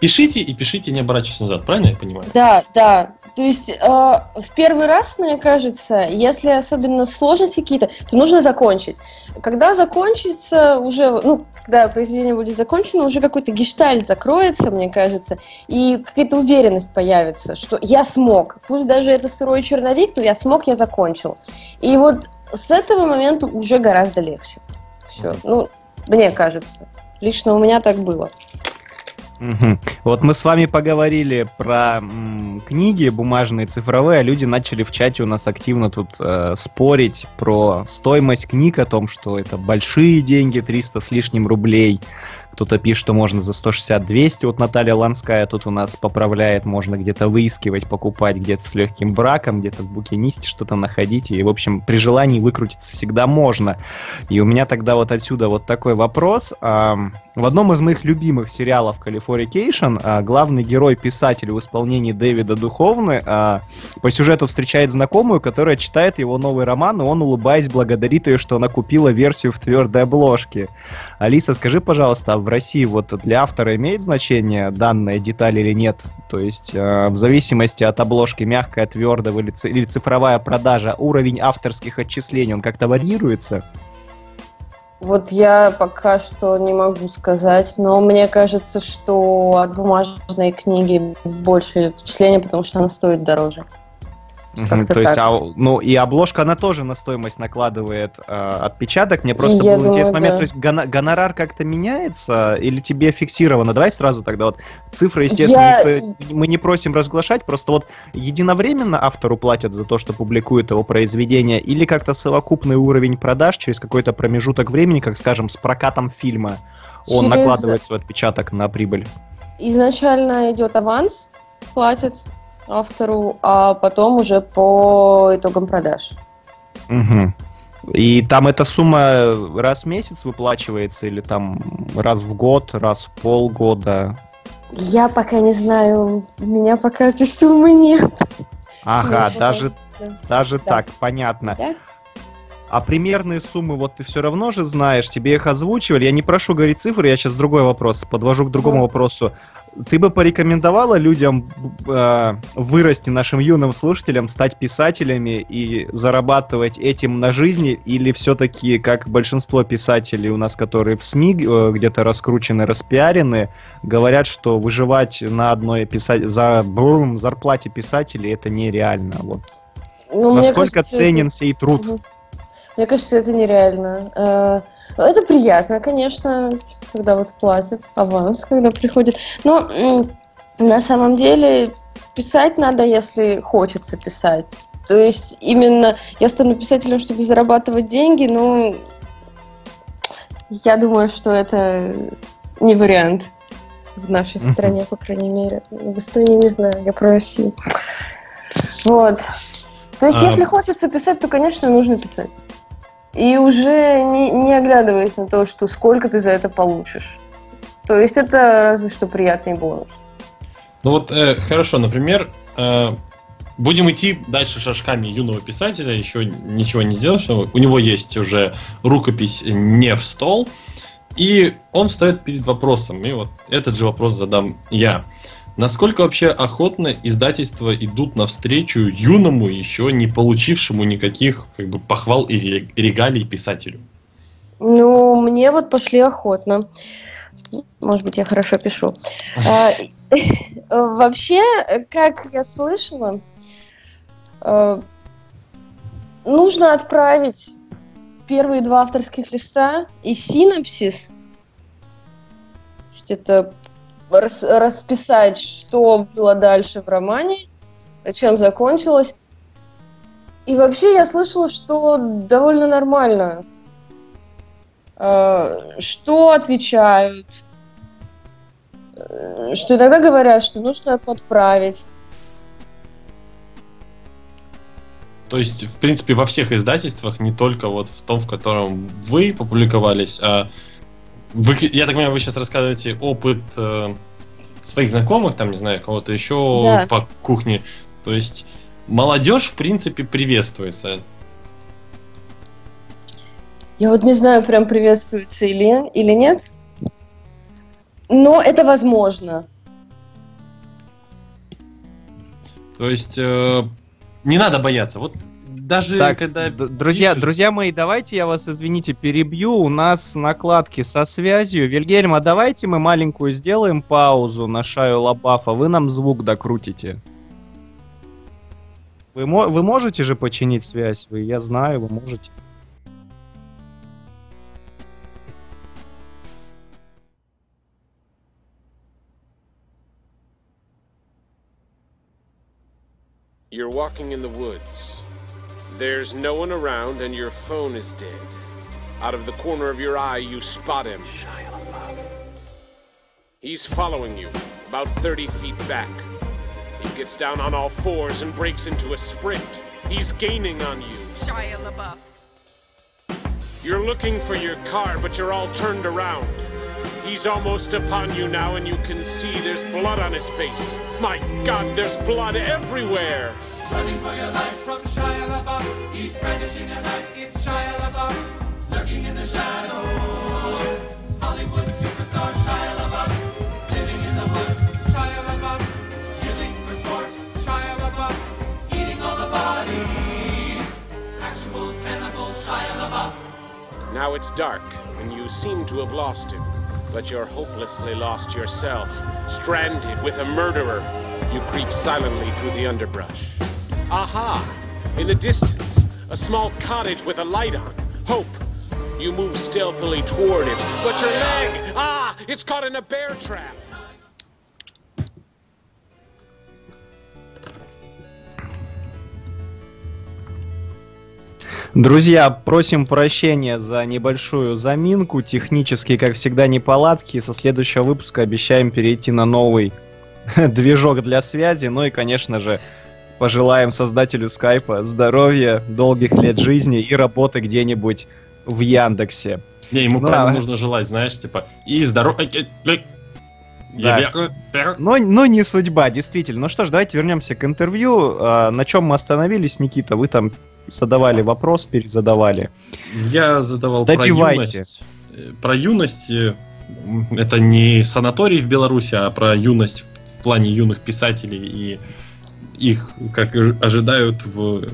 Пишите и пишите, не оборачиваясь назад, правильно я понимаю? Да, да. То есть в первый раз, мне кажется, если особенно сложности какие-то, то нужно закончить. Когда закончится уже, ну, когда произведение будет закончено, уже какой-то гештальт закроется, мне кажется, и какая-то уверенность появится, что я смог. Пусть даже это сырой черновик, но я смог, я закончил. И вот с этого момента уже гораздо легче. Все. Ну, мне кажется. Лично у меня так было. Угу. Вот мы с вами поговорили про книги бумажные, цифровые, а люди начали в чате у нас активно тут спорить про стоимость книг, о том, что это большие деньги, 300 с лишним рублей. Кто-то пишет, что можно за 160-200, вот Наталья Ланская тут у нас поправляет, можно где-то выискивать, покупать, где-то с легким браком, где-то в букинисте что-то находить, и, в общем, при желании выкрутиться всегда можно. И у меня тогда вот отсюда вот такой вопрос. В одном из моих любимых сериалов «Californication» главный герой-писатель в исполнении Дэвида Духовны по сюжету встречает знакомую, которая читает его новый роман, и он, улыбаясь, благодарит ее, что она купила версию в твердой обложке. Алиса, скажи, пожалуйста, в России вот для автора имеет значение данная деталь или нет? То есть в зависимости от обложки, мягкая, твердая или цифровая продажа, уровень авторских отчислений, он как-то варьируется? Вот я пока что не могу сказать, но мне кажется, что от бумажной книги больше отчисления, потому что она стоит дороже. То есть, ну и обложка, она тоже на стоимость накладывает отпечаток. Мне просто был интересный момент, да. То есть гонорар как-то меняется или тебе фиксировано? Давай сразу тогда вот цифры, естественно, мы не просим разглашать, просто вот единовременно автору платят за то, что публикуют его произведение, или как-то совокупный уровень продаж через какой-то промежуток времени, как, скажем, с прокатом фильма, он накладывает свой отпечаток на прибыль? Изначально идет аванс, платят автору, а потом уже по итогам продаж. Угу. И там эта сумма раз в месяц выплачивается или там раз в год, раз в полгода? Я пока не знаю, у меня пока этой суммы нет. Ага, даже да. Так, понятно. Да? А примерные суммы, вот ты все равно же знаешь, тебе их озвучивали. Я не прошу говорить цифры, я сейчас другой вопрос подвожу к другому вопросу. Ты бы порекомендовала людям, вырасти нашим юным слушателям, стать писателями и зарабатывать этим на жизни? Или все-таки, как большинство писателей у нас, которые в СМИ где-то раскручены, распиарены, говорят, что выживать на одной зарплате писателей — это нереально? Вот. Ну, насколько ценен сей труд? Мне кажется, это нереально. Это приятно, конечно, когда вот платят, аванс, когда приходит. Но на самом деле писать надо, если хочется писать. То есть именно я стану писателем, чтобы зарабатывать деньги, но я думаю, что это не вариант в нашей стране, по крайней мере. В Эстонии не знаю, я про Россию. Вот. То есть если хочется писать, то, конечно, нужно писать. И уже не оглядываясь на то, что сколько ты за это получишь. То есть это разве что приятный бонус. Ну вот, хорошо, например, будем идти дальше шажками юного писателя, еще ничего не сделаешь. У него есть уже рукопись не в стол, и он встает перед вопросом, и вот этот же вопрос задам я. Насколько вообще охотно издательства идут навстречу юному, еще не получившему никаких похвал и регалий писателю? Ну, мне вот пошли охотно. Может быть, я хорошо пишу. Вообще, как я слышала, нужно отправить первые 2 авторских листа и синопсис. Это... расписать, что было дальше в романе, чем закончилось. И вообще я слышала, что довольно нормально. Что отвечают, что иногда говорят, что нужно подправить. То есть, в принципе, во всех издательствах, не только вот в том, в котором вы публиковались, а я так понимаю, вы сейчас рассказываете опыт своих знакомых, там, не знаю, кого-то еще, да, по кухне. То есть молодежь, в принципе, приветствуется. Я вот не знаю, прям приветствуется или нет. Но это возможно. То есть не надо бояться. Вот. Даже так, когда... Друзья мои, давайте я вас, извините, перебью. У нас накладки со связью. Вильгельм, а давайте мы маленькую сделаем паузу на Шайю Лабафа. Вы нам звук докрутите. Вы можете же починить связь? Я знаю, вы можете. You're walking in the woods. There's no one around, and your phone is dead. Out of the corner of your eye, you spot him. He's following you, about 30 feet back. He gets down on all fours and breaks into a sprint. He's gaining on you. Shia LaBeouf. You're looking for your car, but you're all turned around. He's almost upon you now, and you can see there's blood on his face. My God, there's blood everywhere! Running for your life from Shia LaBeouf. He's brandishing a knife, it's Shia LaBeouf. Lurking in the shadows, Hollywood superstar Shia LaBeouf. Living in the woods, Shia LaBeouf. Killing for sport, Shia LaBeouf. Eating all the bodies, actual cannibal Shia LaBeouf. Now it's dark, and you seem to have lost him. But you're hopelessly lost yourself, stranded with a murderer. You creep silently through the underbrush. Aha! In the distance, a small cottage with a light on. Hope! You move stealthily toward it, but your leg! Ah! It's caught in a bear trap! Друзья, просим прощения за небольшую заминку. Технические, как всегда, неполадки. Со следующего выпуска обещаем перейти на новый движок для связи. Ну и, конечно же, пожелаем создателю Скайпа здоровья, долгих лет жизни и работы где-нибудь в Яндексе. Не, ему правильно нужно желать, знаешь, типа, и здоровья... Да. Но не судьба, действительно. Ну что ж, давайте вернемся к интервью. На чем мы остановились, Никита? Вы там задавали вопрос, перезадавали. Я задавал про юность. Про юность это не санаторий в Беларуси, а про юность в плане юных писателей и их, как ожидают в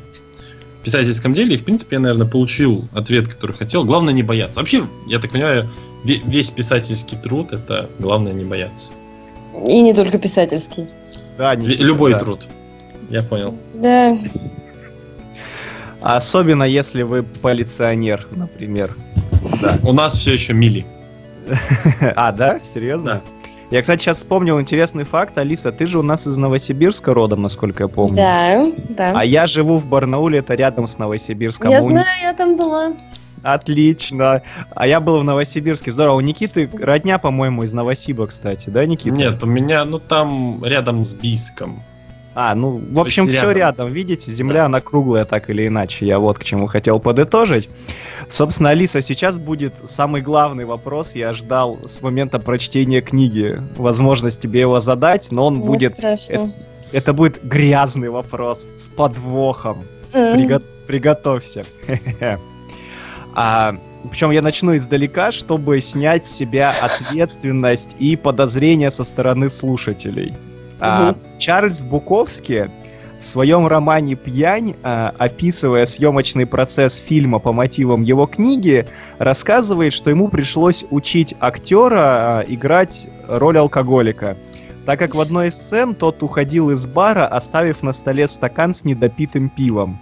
писательском деле. И, в принципе, я, наверное, получил ответ, который хотел. Главное не бояться. Вообще, я так понимаю, весь писательский труд — это главное не бояться. И не только писательский. Да, любой труд. Я понял. Да. Особенно, если вы полиционер, например. Да. У нас все еще мили. А, да? Серьезно? Да. Я, кстати, сейчас вспомнил интересный факт. Алиса, ты же у нас из Новосибирска родом, насколько я помню. Да, да. А я живу в Барнауле, это рядом с Новосибирском. Я знаю, я там была. Отлично. А я был в Новосибирске. Здорово. У Никиты родня, по-моему, из Новосиба, кстати. Да, Никита? Нет, у меня, ну, там рядом с Бийском. А, ну, в общем, все рядом, видите, земля, да, она круглая, так или иначе, я вот к чему хотел подытожить. Собственно, Алиса, сейчас будет самый главный вопрос, я ждал с момента прочтения книги, возможность тебе его задать, но он не будет... Страшно. Это будет грязный вопрос, с подвохом, приготовься. Причем я начну издалека, чтобы снять с себя ответственность и подозрения со стороны слушателей. Чарльз Буковский в своем романе «Пьянь», описывая съемочный процесс фильма по мотивам его книги, рассказывает, что ему пришлось учить актера играть роль алкоголика, так как в одной из сцен тот уходил из бара, оставив на столе стакан с недопитым пивом.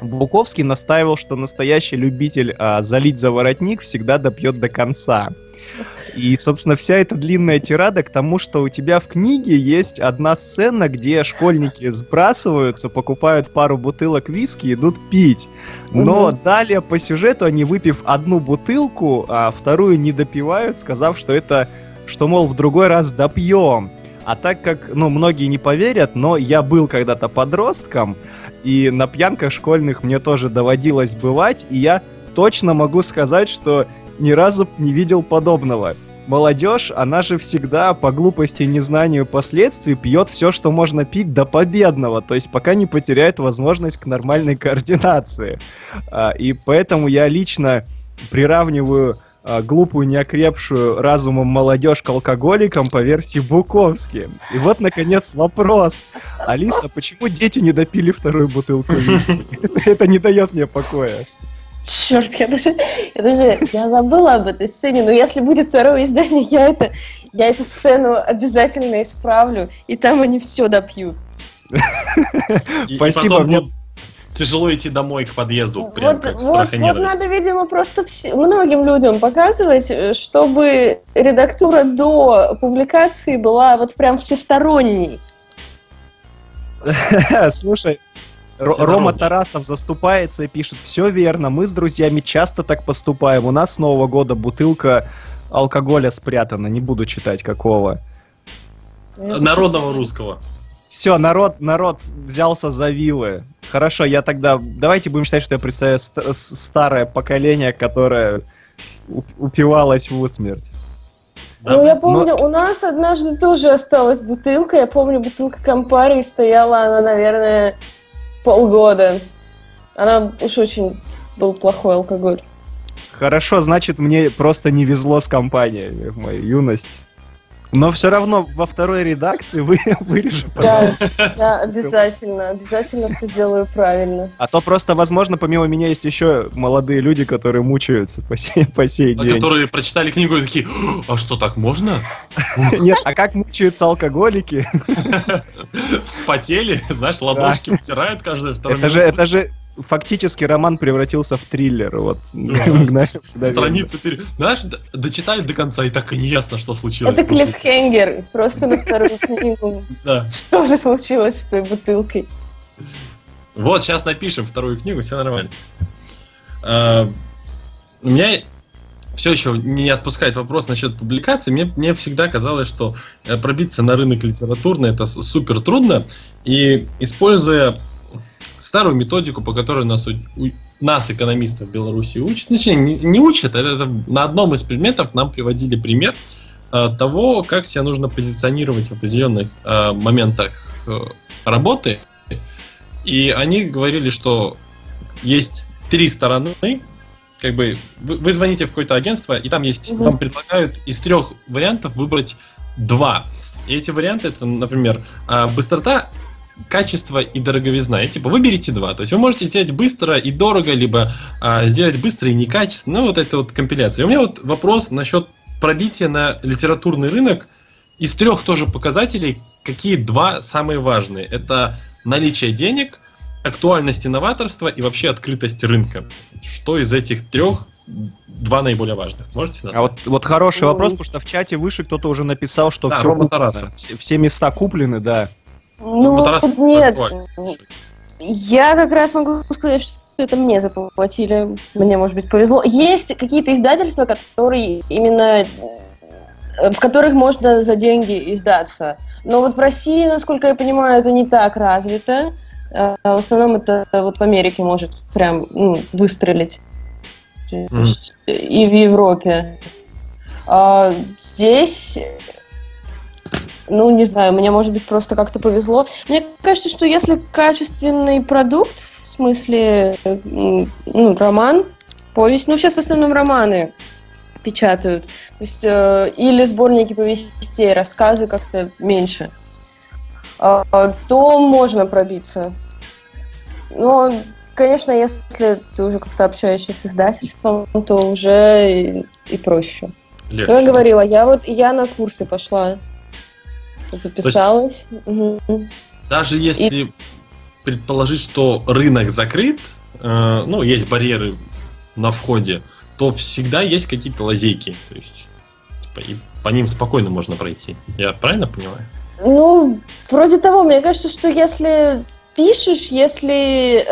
Буковский настаивал, что настоящий любитель залить за воротник всегда допьет до конца. И, собственно, вся эта длинная тирада к тому, что у тебя в книге есть одна сцена, где школьники сбрасываются, покупают пару бутылок виски, идут пить. Но далее по сюжету они, выпив одну бутылку, а вторую не допивают, сказав, что это, что, мол, в другой раз допьем. А так как, ну, многие не поверят, но я был когда-то подростком, и на пьянках школьных мне тоже доводилось бывать, и я точно могу сказать, что ни разу не видел подобного. Молодежь, она же всегда по глупости и незнанию последствий пьет все, что можно пить до победного, то есть пока не потеряет возможность к нормальной координации. И поэтому я лично приравниваю глупую, неокрепшую разумом молодежь к алкоголикам по версии Буковски. И вот, наконец, вопрос. Алиса, почему дети не допили вторую бутылку виски? Это не дает мне покоя. Черт, я забыла об этой сцене, но если будет второе издание, я эту сцену обязательно исправлю, и там они все допьют. Спасибо, мне тяжело идти домой к подъезду, прям как страх и ненависть. Вот надо, видимо, просто многим людям показывать, чтобы редактура до публикации была вот прям всесторонней. Слушай, Рома Тарасов заступается и пишет: «Все верно, мы с друзьями часто так поступаем. У нас с Нового года бутылка алкоголя спрятана». Не буду читать какого. Народного русского. Все, народ взялся за вилы. Хорошо, я тогда... Давайте будем считать, что я представляю старое поколение, которое упивалось в усмерть. Да, ну, я помню, у нас однажды тоже осталась бутылка. Я помню, бутылка Кампари, стояла она, наверное... полгода. Она уж очень был плохой алкоголь. Хорошо, значит, мне просто не везло с компанией в мою юность. Но все равно во второй редакции вы вырежете, пожалуйста. Да, обязательно. Обязательно все сделаю правильно. А то просто, возможно, помимо меня есть еще молодые люди, которые мучаются по сей день. Которые прочитали книгу и такие: «А что, так можно?» Нет, а как мучаются алкоголики? Вспотели, знаешь, ладошки потирают каждый второй минут. Это же... Фактически роман превратился в триллер. Вот. Да, страницу знаешь, дочитали до конца, и так и не ясно, что случилось. Это клиффхенгер, просто на вторую книгу. Что же случилось с той бутылкой? Вот, сейчас напишем вторую книгу, все нормально. У меня все еще не отпускает вопрос насчет публикации. Мне всегда казалось, что пробиться на рынок литературный — это супер трудно. И, используя старую методику, по которой нас экономистов в Беларуси учат, точнее, не учат, это на одном из предметов нам приводили пример того, как себя нужно позиционировать в определенных моментах работы. И они говорили, что есть три стороны, как бы вы звоните в какое-то агентство, и там есть, вам предлагают из 3 вариантов выбрать 2. И эти варианты, это, например, быстрота, качество и дороговизна. И типа выберите 2. То есть вы можете сделать быстро и дорого, либо сделать быстро и некачественно. Ну, вот это вот компиляция. И у меня вот вопрос насчет пробития на литературный рынок. Из 3 тоже показателей, какие 2 самые важные? Это наличие денег, актуальность инноваторства и вообще открытость рынка. Что из этих 3 2 наиболее важных? Можете назвать? А вот хороший вопрос, потому что в чате выше кто-то уже написал, что да, все Рома Тарасов. Все места куплены, да. Ну, Тарасов, нет. Я как раз могу сказать, что это мне заплатили. Мне, может быть, повезло. Есть какие-то издательства, которые именно... в которых можно за деньги издаться. Но вот в России, насколько я понимаю, это не так развито. В основном это вот в Америке может прям выстрелить. И в Европе. А здесь, ну не знаю, мне может быть просто как-то повезло. Мне кажется, что если качественный продукт, в смысле роман, повесть, ну сейчас в основном романы печатают, то есть или сборники повестей, рассказы как-то меньше, то можно пробиться. Но, конечно, если ты уже как-то общаешься с издательством, то уже и проще. Легче. Я говорила, я на курсы пошла, записалась. То есть, даже если предположить, что рынок закрыт, есть барьеры на входе, то всегда есть какие-то лазейки. То есть, и по ним спокойно можно пройти. Я правильно понимаю? Ну, вроде того. Мне кажется, что если пишешь, если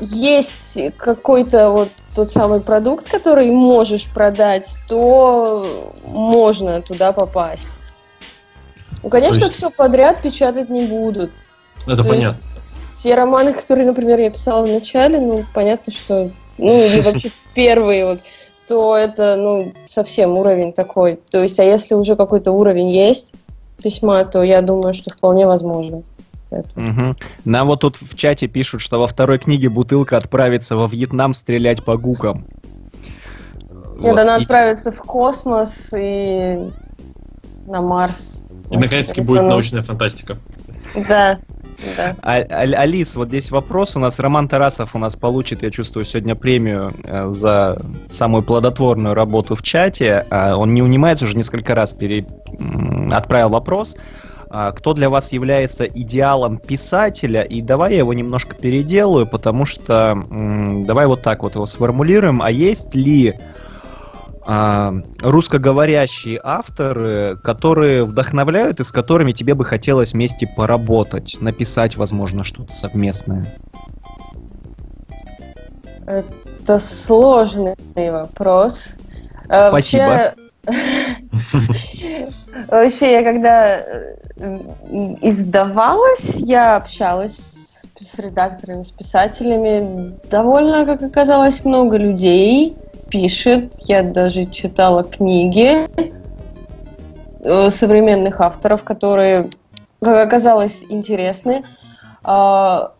есть какой-то вот тот самый продукт, который можешь продать, то можно туда попасть. Ну, конечно, все подряд печатать не будут. Это понятно. Те романы, которые, например, я писала в начале, понятно, что... или вообще первые, то это, совсем уровень такой. То есть, а если уже какой-то уровень есть письма, то я думаю, что вполне возможно. Нам вот тут в чате пишут, что во 2 книге «Бутылка» отправится во Вьетнам стрелять по гукам. Нет, она отправится в космос и на Марс. И наконец-таки будет научная фантастика. Да. Да. Алис, вот здесь вопрос у нас. Роман Тарасов у нас получит, я чувствую, сегодня премию за самую плодотворную работу в чате. Он не унимается, уже несколько раз отправил вопрос. Кто для вас является идеалом писателя? И давай я его немножко переделаю, потому что... Давай вот так вот его сформулируем. А есть ли... русскоговорящие авторы, которые вдохновляют и с которыми тебе бы хотелось вместе поработать, написать, возможно, что-то совместное? Это сложный вопрос. Спасибо. Вообще, я когда издавалась, я общалась с редакторами, с писателями. Довольно, как оказалось, много людей пишет, я даже читала книги современных авторов, которые, как оказалось, интересны. Но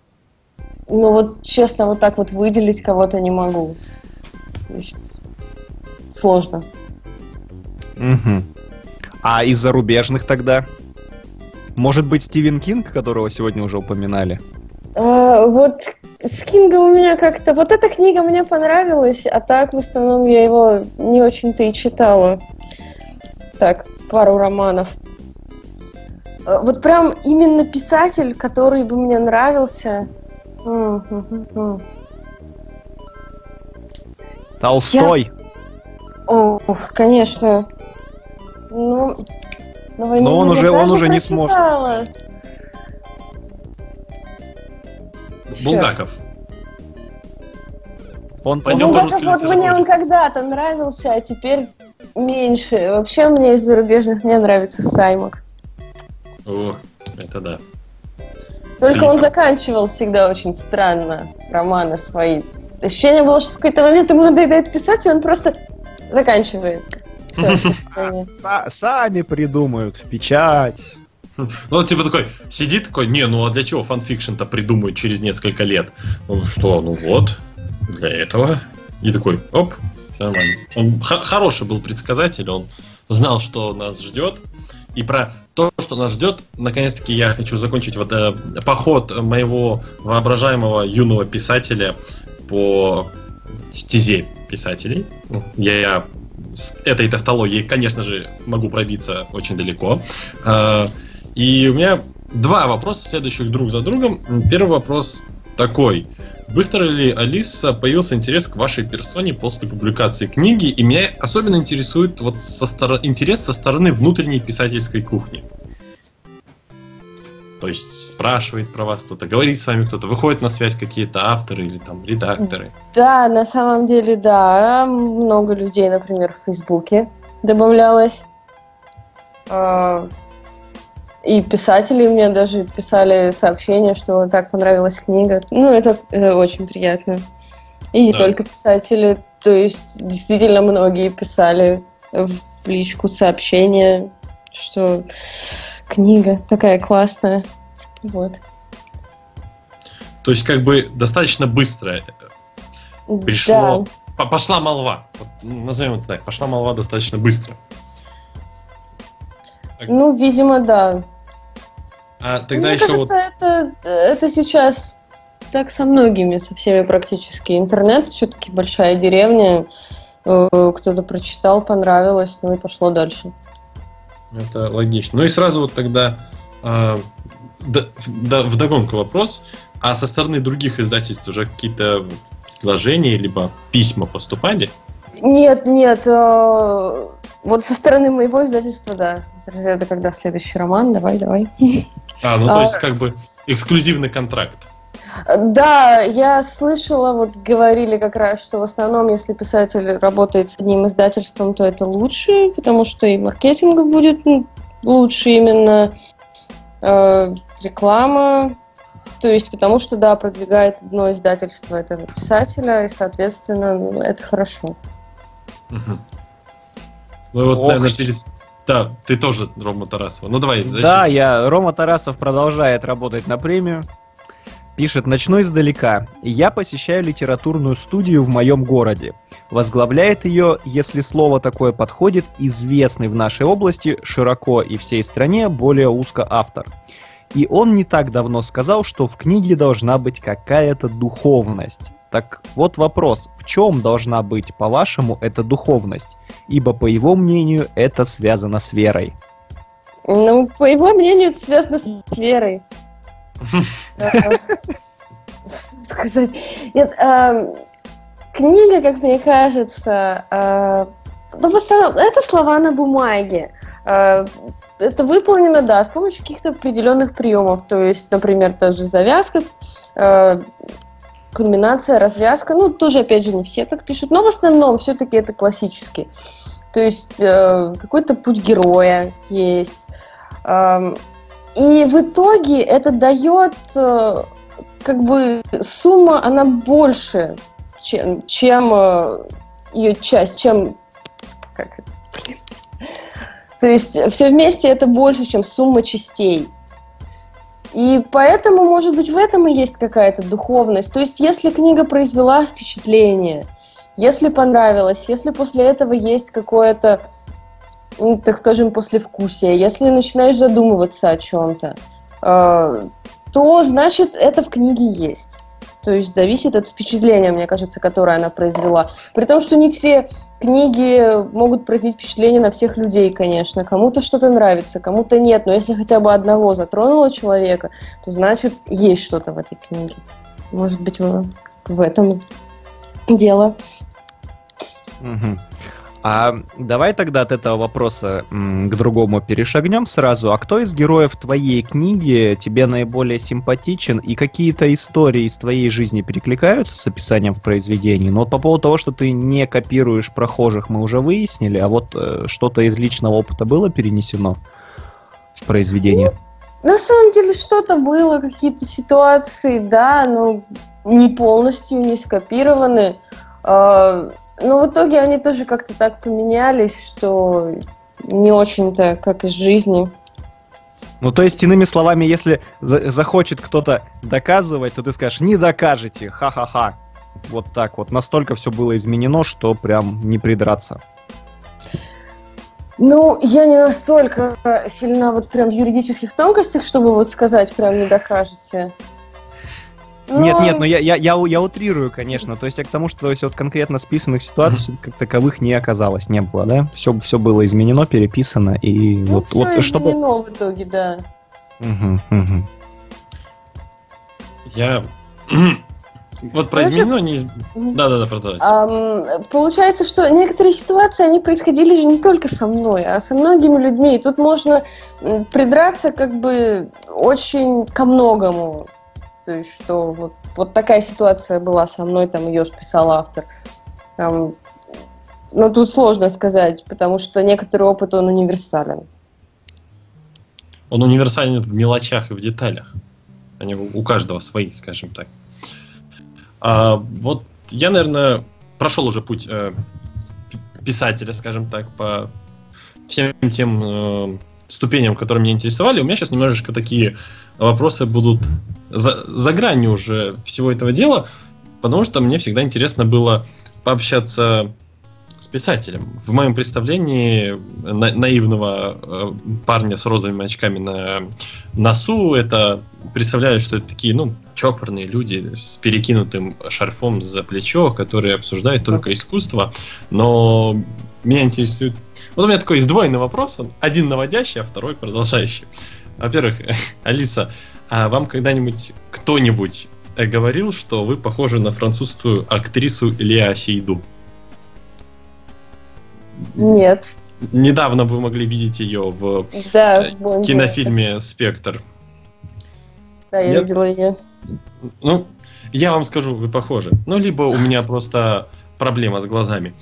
вот честно, вот так вот выделить кого-то не могу. Сложно. Угу. А из зарубежных тогда? Может быть, Стивен Кинг, которого сегодня уже упоминали? Вот с Кингом у меня как-то... Вот эта книга мне понравилась, а так в основном я его не очень-то и читала. Так, пару романов. Вот прям именно писатель, который бы мне нравился... Толстой! Ох, конечно. Но он уже не сможет. Булгаков. Он пойдет по русски. Вот мне он когда-то нравился, а теперь меньше. Вообще мне из зарубежных не нравится Саймак. О, это да. Только он заканчивал всегда очень странно романы свои. Ощущение было, что в какой-то момент ему надоедает писать, и он просто заканчивает. Сами придумают в печать. Ну, типа такой, сидит такой, а для чего фанфикшн-то придумают через несколько лет? Ну, что, вот, для этого. И такой, оп, все нормально. Он хороший был предсказатель, он знал, что нас ждет. И про то, что нас ждет, наконец-таки я хочу закончить вот, поход моего воображаемого юного писателя по стезе писателей. Я с этой тавтологией, конечно же, могу пробиться очень далеко. И у меня два вопроса, следующих друг за другом. Первый вопрос такой. Быстро ли, Алиса, появился интерес к вашей персоне после публикации книги? И меня особенно интересует вот интерес со стороны внутренней писательской кухни. То есть спрашивает про вас кто-то, говорит с вами кто-то, выходит на связь какие-то авторы или там редакторы? Да, на самом деле, да. Много людей, например, в Фейсбуке добавлялось. И писатели мне даже писали сообщения, что так понравилась книга. Ну, это очень приятно. И не только писатели. То есть, действительно, многие писали в личку сообщения, что книга такая классная. Вот. То есть, как бы, достаточно быстро пришло... Да. Пошла молва. Вот, назовем это так. Пошла молва достаточно быстро. Ну, видимо, да. А тогда мне еще кажется, это сейчас так со многими, со всеми практически. Интернет все-таки большая деревня. Кто-то прочитал, понравилось, ну и пошло дальше. Это логично. Ну и сразу вот тогда вдогонку вопрос. А со стороны других издательств уже какие-то предложения либо письма поступали? Нет. Вот со стороны моего издательства, да. Это когда следующий роман, давай. То есть как бы эксклюзивный контракт. Да, я слышала, вот говорили как раз, что в основном, если писатель работает с одним издательством, то это лучше, потому что и маркетинг будет лучше именно, реклама. То есть потому что, да, продвигает одно издательство этого писателя, и, соответственно, это хорошо. Угу. Ну вот, наверное, да, ты тоже Рома Тарасова. Ну давай. Да, Рома Тарасов продолжает работать на премию. Пишет: «Начну издалека. Я посещаю литературную студию в моем городе. Возглавляет ее, если слово такое подходит, известный в нашей области широко и всей стране более узко автор. И он не так давно сказал, что в книге должна быть какая-то духовность. Так вот вопрос, в чем должна быть, по-вашему, эта духовность? Ибо, по его мнению, это связано с верой». Ну, по его мнению, это связано с верой. Что сказать? Нет, книга, как мне кажется, в основном это слова на бумаге. Это выполнено, да, с помощью каких-то определенных приемов. То есть, например, та же завязка, кульминация, развязка, ну, тоже, опять же, не все так пишут, но в основном все-таки это классические. То есть какой-то путь героя есть. И в итоге это дает, как бы, сумма, она больше, чем ее часть, чем... Как это? То есть все вместе это больше, чем сумма частей. И поэтому, может быть, в этом и есть какая-то духовность. То есть, если книга произвела впечатление, если понравилось, если после этого есть какое-то, ну, так скажем, послевкусие, если начинаешь задумываться о чем-то, то, значит, это в книге есть. То есть, зависит от впечатления, мне кажется, которое она произвела. При том, что не все книги могут произвести впечатление на всех людей, конечно. Кому-то что-то нравится, кому-то нет. Но если хотя бы одного затронуло человека, то, значит, есть что-то в этой книге. Может быть, в этом дело. Угу. А давай тогда от этого вопроса к другому перешагнем сразу. А кто из героев твоей книги тебе наиболее симпатичен? И какие-то истории из твоей жизни перекликаются с описанием в произведении? Но вот по поводу того, что ты не копируешь прохожих, мы уже выяснили. А вот что-то из личного опыта было перенесено в произведение? Ну, на самом деле что-то было, какие-то ситуации, да, но не полностью, не скопированы. Но в итоге они тоже как-то так поменялись, что не очень-то как из жизни. Ну, то есть, иными словами, если захочет кто-то доказывать, то ты скажешь: не докажете, ха-ха-ха. Вот так вот. Настолько все было изменено, что прям не придраться. Ну, я не настолько сильна вот прям в юридических тонкостях, чтобы вот сказать прям не докажете. Но... Нет, ну я утрирую, конечно. То есть я к тому, что вот конкретно списанных ситуаций как таковых не оказалось, не было, да? Все было изменено, переписано и ну, вот. Все вот, изменено в итоге, да. Угу. Я... Вот про изменено, не изменено. Да, продолжайте. Получается, что некоторые ситуации, они происходили же не только со мной, а со многими людьми. И тут можно придраться как бы очень ко многому. То есть, что вот такая ситуация была со мной, там ее списал автор. Но тут сложно сказать, потому что некоторый опыт, он универсален. Он универсален в мелочах и в деталях. Они у каждого свои, скажем так. Вот я, наверное, прошел уже путь писателя, скажем так, по всем тем ступеням, которые меня интересовали. У меня сейчас немножечко такие вопросы будут за гранью уже всего этого дела, потому что мне всегда интересно было пообщаться с писателем. В моем представлении наивного парня с розовыми очками на носу, это представляют, что это такие, чопорные люди с перекинутым шарфом за плечо, которые обсуждают только искусство. Но меня интересует... Вот у меня такой сдвоенный вопрос. Один наводящий, а второй продолжающий. Во-первых, Алиса, а вам когда-нибудь кто-нибудь говорил, что вы похожи на французскую актрису Леа Сейду? Нет. Недавно вы могли видеть ее в кинофильме «Спектр». Да, я видела ее. Ну, я вам скажу, вы похожи. Либо у меня просто проблема с глазами.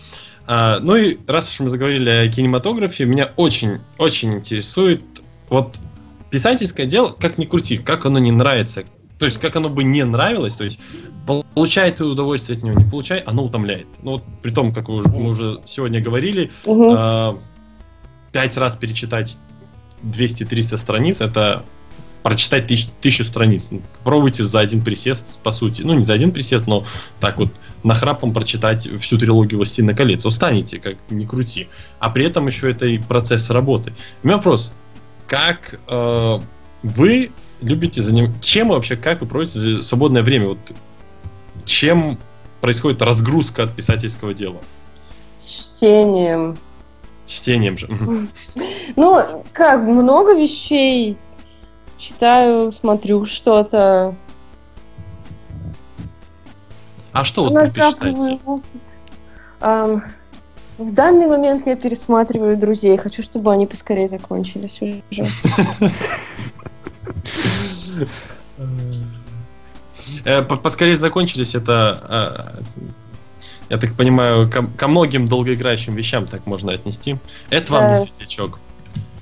И раз уж мы заговорили о кинематографе, меня очень-очень интересует вот писательское дело, как ни крути, как оно не нравится. То есть, как оно бы не нравилось, то есть, получай ты удовольствие от него, не получай, оно утомляет. При том, как мы уже сегодня говорили, 5 раз перечитать 200-300 страниц, это прочитать 1000 страниц. Попробуйте за один присест, по сути. Не за один присест, но так вот нахрапом прочитать всю трилогию «Властелина колец». Устанете, как ни крути. А при этом еще это и процесс работы. У меня вопрос. Как вы... любите заниматься? Чем вообще, как вы проводите свободное время? Вот чем происходит разгрузка от писательского дела? Чтением. Чтением же. Как много вещей. Читаю, смотрю что-то. А что вот вы перечитаете? В данный момент я пересматриваю «Друзей». Хочу, чтобы они поскорее закончились уже. Поскорее закончились, это, я так понимаю, ко многим долгоиграющим вещам так можно отнести. Это вам не «Светлячок».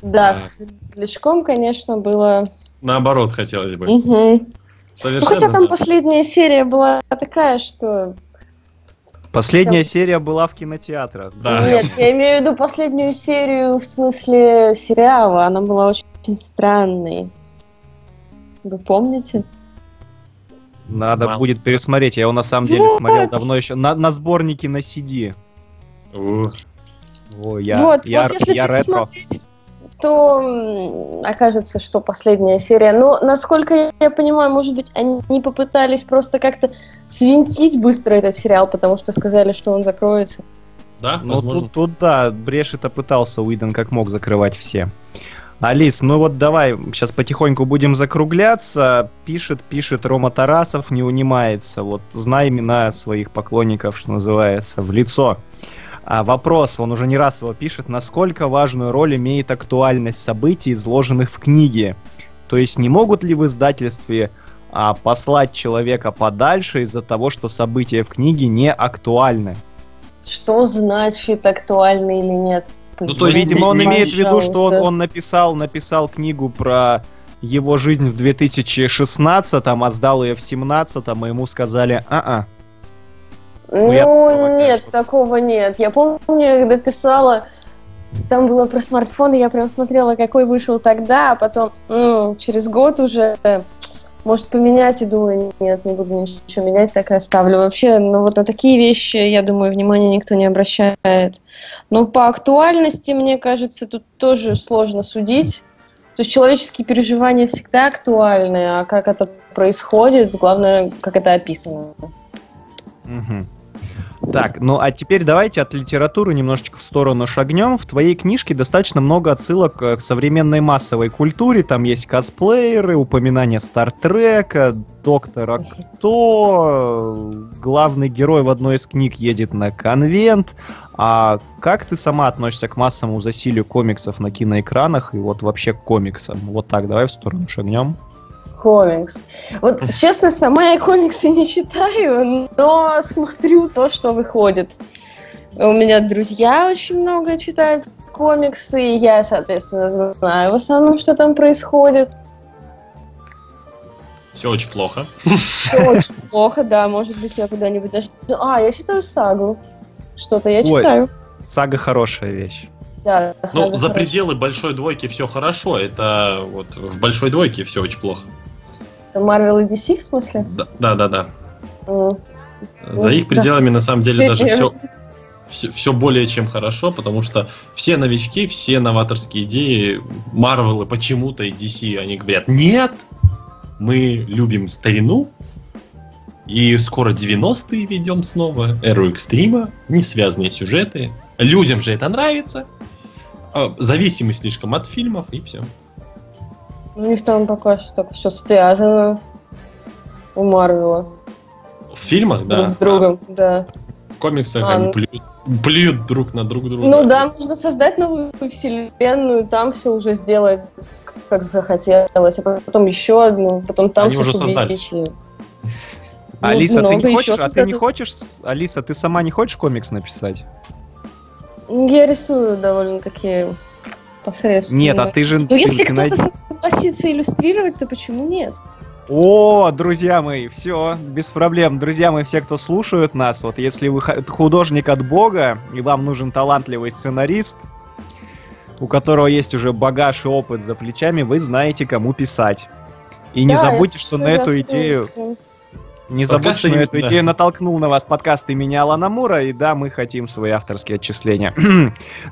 Да, с «Светлячком», конечно, было... Наоборот, хотелось бы. Хотя там последняя серия была такая, что... Последняя серия была в кинотеатрах. Да. Нет, я имею в виду последнюю серию в смысле сериала. Она была очень странной. Вы помните? Надо будет пересмотреть. Я его на самом деле смотрел давно еще. На сборнике на CD. Если пересмотреть, то окажется, что последняя серия. Но, насколько я понимаю, может быть, они попытались просто как-то свинтить быстро этот сериал, потому что сказали, что он закроется. Да, возможно. Тут Брешет пытался Уидон как мог закрывать все. Алис, давай, сейчас потихоньку будем закругляться. Пишет Рома Тарасов, не унимается. Знай имена своих поклонников, что называется, в лицо. Вопрос, он уже не раз его пишет, насколько важную роль имеет актуальность событий, изложенных в книге? То есть не могут ли в издательстве послать человека подальше из-за того, что события в книге не актуальны? Что значит актуальны или нет? То есть, видимо, он имеет в виду, что он написал книгу про его жизнь в 2016-м, а сдал ее в 2017-м, и ему сказали «а-а». Нет, такого нет. Я помню, когда писала, там было про смартфон, и я прям смотрела, какой вышел тогда, а потом через год уже Может, поменять, и думаю, нет, не буду ничего менять, так и оставлю. Вообще, ну вот на такие вещи, я думаю, внимания никто не обращает. Но по актуальности, мне кажется, тут тоже сложно судить. То есть человеческие переживания всегда актуальны, а как это происходит, главное, как это описано. Угу. Так, ну а теперь давайте от литературы немножечко в сторону шагнем. В твоей книжке достаточно много отсылок к современной массовой культуре. Там есть косплееры, упоминания Стар Трека, Доктора Кто. Главный герой в одной из книг едет на конвент. А как ты сама относишься к массовому засилию комиксов на киноэкранах и вот вообще к комиксам? Вот так, давай в сторону шагнем. Комикс. Вот, честно, сама я комиксы не читаю, но смотрю то, что выходит. У меня друзья очень много читают комиксы, и я, соответственно, знаю в основном, что там происходит. Все очень плохо. Все очень плохо, да, может быть, я куда-нибудь... я читаю сагу. Что-то я читаю. Сага хорошая вещь. Да, ну, за пределы большой двойки все хорошо, это вот в большой двойке все очень плохо. Марвел и DC, в смысле? Да. За их пределами, на самом деле, даже все более чем хорошо, потому что все новички, все новаторские идеи, Марвелы почему-то и DC, они говорят, нет, мы любим старину, и скоро 90-е ведем снова, эру экстрима, несвязанные сюжеты, людям же это нравится, зависимы слишком от фильмов, и все. У них там пока что так все связано у Марвела. В фильмах, да. Друг с другом, да. В комиксах они плюют друг на друг друга. Ну да, можно создать новую вселенную, там все уже сделать, как захотелось, а потом еще одну, потом там они все уже создали. Алиса, ты не хочешь, Алиса, ты сама не хочешь комикс написать? Я рисую довольно-таки посредственно. Нет, а ты же... Ну, если кто-то согласится иллюстрировать, то почему нет? О, друзья мои, все, без проблем. Друзья мои, все, кто слушают нас, вот если вы художник от Бога, и вам нужен талантливый сценарист, у которого есть уже багаж и опыт за плечами, вы знаете, кому писать. И не забудьте, что на эту идею... Не забудь, что эту идею натолкнул на вас подкаст имени Алана Мура, и да, мы хотим свои авторские отчисления.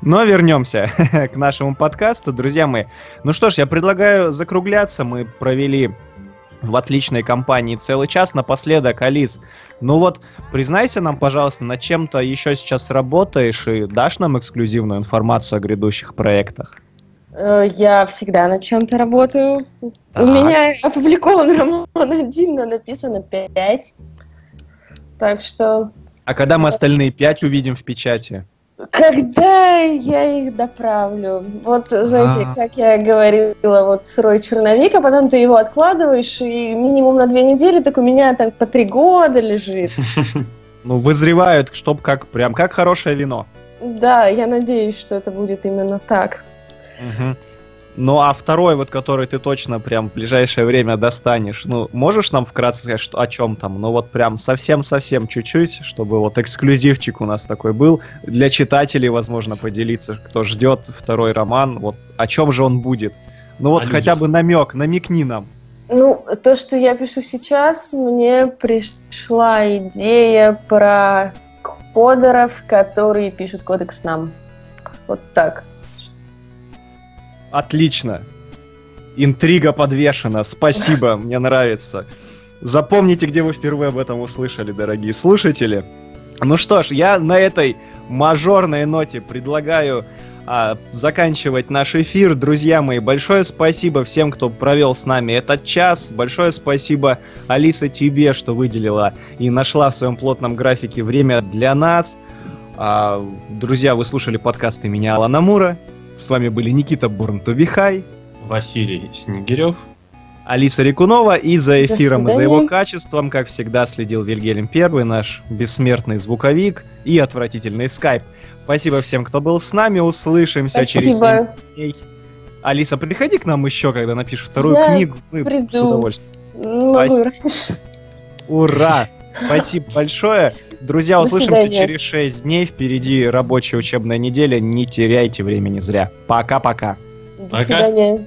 Но вернемся к нашему подкасту, друзья мои. Ну что ж, я предлагаю закругляться, мы провели в отличной компании целый час. Напоследок, Алис, ну вот, признайся нам, пожалуйста, над чем-то еще сейчас работаешь и дашь нам эксклюзивную информацию о грядущих проектах? Я всегда над чем-то работаю. Так. У меня опубликован роман 1, но написано 5. Так что... А когда мы остальные 5 увидим в печати? Когда я их доправлю. Вот, знаете, как я говорила, вот сырой черновик, а потом ты его откладываешь, и минимум на 2 недели, так у меня там по 3 года лежит. Ну, вызревают, чтоб как прям как хорошее вино. Да, я надеюсь, что это будет именно так. Угу. Ну а второй, вот который ты точно прям в ближайшее время достанешь, ну можешь нам вкратце сказать, что, о чем там? Ну вот прям совсем-совсем чуть-чуть, чтобы вот эксклюзивчик у нас такой был, для читателей, возможно, поделиться, кто ждет второй роман, вот о чем же он будет? Ну вот хотя бы намекни нам. Ну, то, что я пишу сейчас, мне пришла идея про кодеров, которые пишут кодекс нам. Вот так. Отлично. Интрига подвешена. Спасибо, мне нравится. Запомните, где вы впервые об этом услышали, дорогие слушатели. Ну что ж, я на этой мажорной ноте предлагаю заканчивать наш эфир. Друзья мои, большое спасибо всем, кто провел с нами этот час. Большое спасибо, Алиса, тебе, что выделила и нашла в своем плотном графике время для нас. Друзья, вы слушали подкаст имени Алана Мура. С вами были Никита Бурнтубихай, Василий Снегирев, Алиса Рекунова, и за эфиром и за его качеством, как всегда, следил Вильгельм Первый, наш бессмертный звуковик и отвратительный скайп. Спасибо всем, кто был с нами, услышимся через 7 дней. Алиса, приходи к нам еще, когда напишешь вторую книгу. Мы с удовольствием. Ура! Спасибо большое. Друзья, услышимся через 6 дней. Впереди рабочая учебная неделя. Не теряйте времени зря. Пока-пока. До свидания.